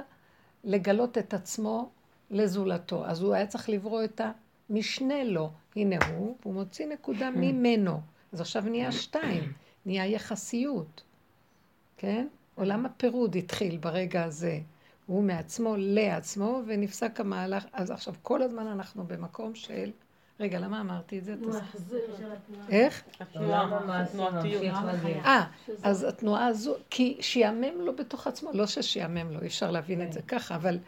לגלות את עצמו לזולתו. אז הוא היה צריך לברוא את המשנה לו. הנה הוא, הוא מוציא נקודה ממנו. אז עכשיו נהיה שתיים, נהיה יחסיות. כן? עולם הפירוד התחיל ברגע הזה. הוא מעצמו לעצמו, ונפסק המהלך. אז עכשיו כל הזמן אנחנו במקום של... רגע, למה אמרתי את זה? הוא החזיר. איך? התנועה. התנועתיות. אז התנועה הזו, כי שיאמם לו בתוך עצמו, לא ששיאמם לו, אי אפשר להבין את זה ככה, אבל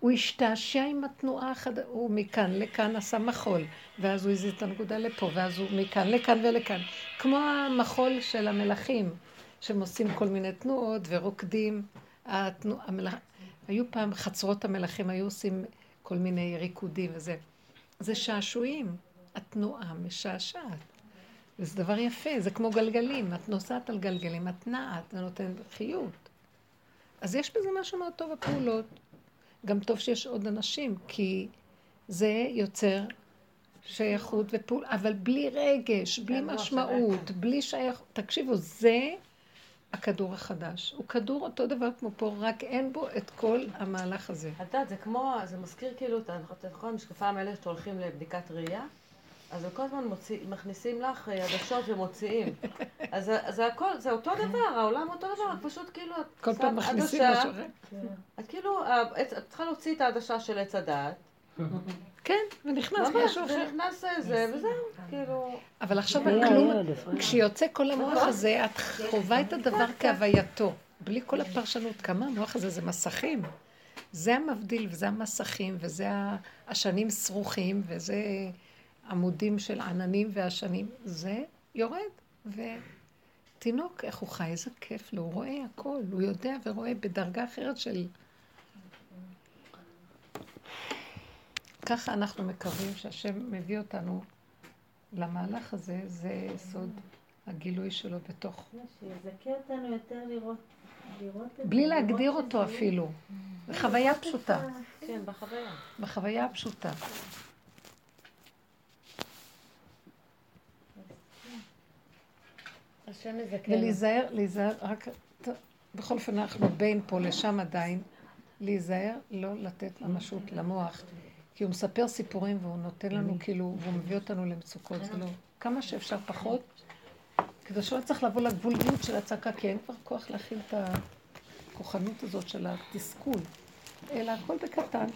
הוא השתעשע עם התנועה, הוא מכאן לכאן עשה מחול, ואז הוא הזיז את הנקודה לפה, ואז הוא מכאן לכאן ולכאן. כמו המחול של המלכים, שהם עושים כל מיני תנועות ורוקדים. היו פעם חצרות המלכים, היו עושים כל מיני ריקודים וזה. זה שעשועים, התנועה משעשעת, וזה דבר יפה, זה כמו גלגלים, את נוסעת על גלגלים, את נעת, את נותנת חיות. אז יש בזה משהו מאוד טוב בפעולות, גם טוב שיש עוד אנשים, כי זה יוצר שייכות ופעול, אבל בלי רגש, בלי משמעות, בלי שייכות, תקשיבו, זה הכדור החדש. הוא כדור אותו דבר כמו פה, רק אין בו את כל המהלך הזה. אתה יודעת, זה כמו, זה מזכיר כאילו, אתה יכול המשקפיים האלה שאתה הולכים לבדיקת ראייה, אז כל הזמן מכניסים לך עדשות ומוציאים. אז הכל, זה אותו דבר, העולם אותו דבר, את פשוט כאילו, כל פעם מכניסים משהו. את כאילו, את צריכה להוציא את העדשה של עץ הדעת, כן, ונכנס משהו אחר. נכנס זה וזהו, כאילו... אבל עכשיו כלום, כשיוצא כל המוח הזה, את חווה את הדבר כהווייתו, בלי כל הפרשנות. כמה המוח הזה זה מסכים. זה המבדיל וזה המסכים וזה השנים סרוכים וזה עמודים של עננים והשנים. זה יורד ותינוק, איך הוא חי, איזה כיף לו, הוא רואה הכל, הוא יודע ורואה בדרגה אחרת של... ככה אנחנו מקווים שהשם מביא אותנו למהלך הזה, זה סוד הגילוי שלו בתוך. שיזכה אותנו יותר לראות את זה. בלי להגדיר אותו אפילו. בחוויה פשוטה. כן, בחוויה. בחוויה הפשוטה. השם יזכה. ולהיזהר, רק... בכל אופן אנחנו בין פה לשם עדיין, להיזהר לא לתת ממשות למוח. כי הוא מספר סיפורים והוא נותן לנו כאילו, והוא מביא אותנו למצוקות, זה לא. כמה שאפשר פחות, כדי שלא צריך לבוא לגבוליות של הצעקה, כי אין כבר כוח להכיל את הכוחנות הזאת של התסכול, אלא הכל בקטן.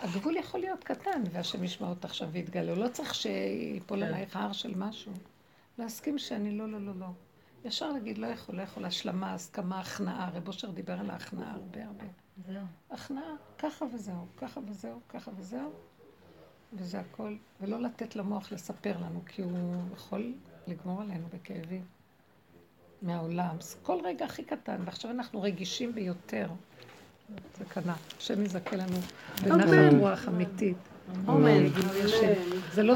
הגבול יכול להיות קטן, והשם ישמע אותך עכשיו ויתגלה. לא צריך שיפול עלייך הר של משהו. להסכים שאני לא. ישר להגיד, לא יכול, השלמה, הסכמה, הכנעה. רב אושר דיבר על ההכנעה הרבה. זהו. הכנעה, ככה וזהו, וזה הכל, ולא לתת למוח לספר לנו, כי הוא יכול לגמור עלינו בכאבים מהעולם. כל רגע הכי קטן, ועכשיו אנחנו רגישים ביותר. זה קנה, השם יזכה לנו בנחת רוח אמיתית. זה לא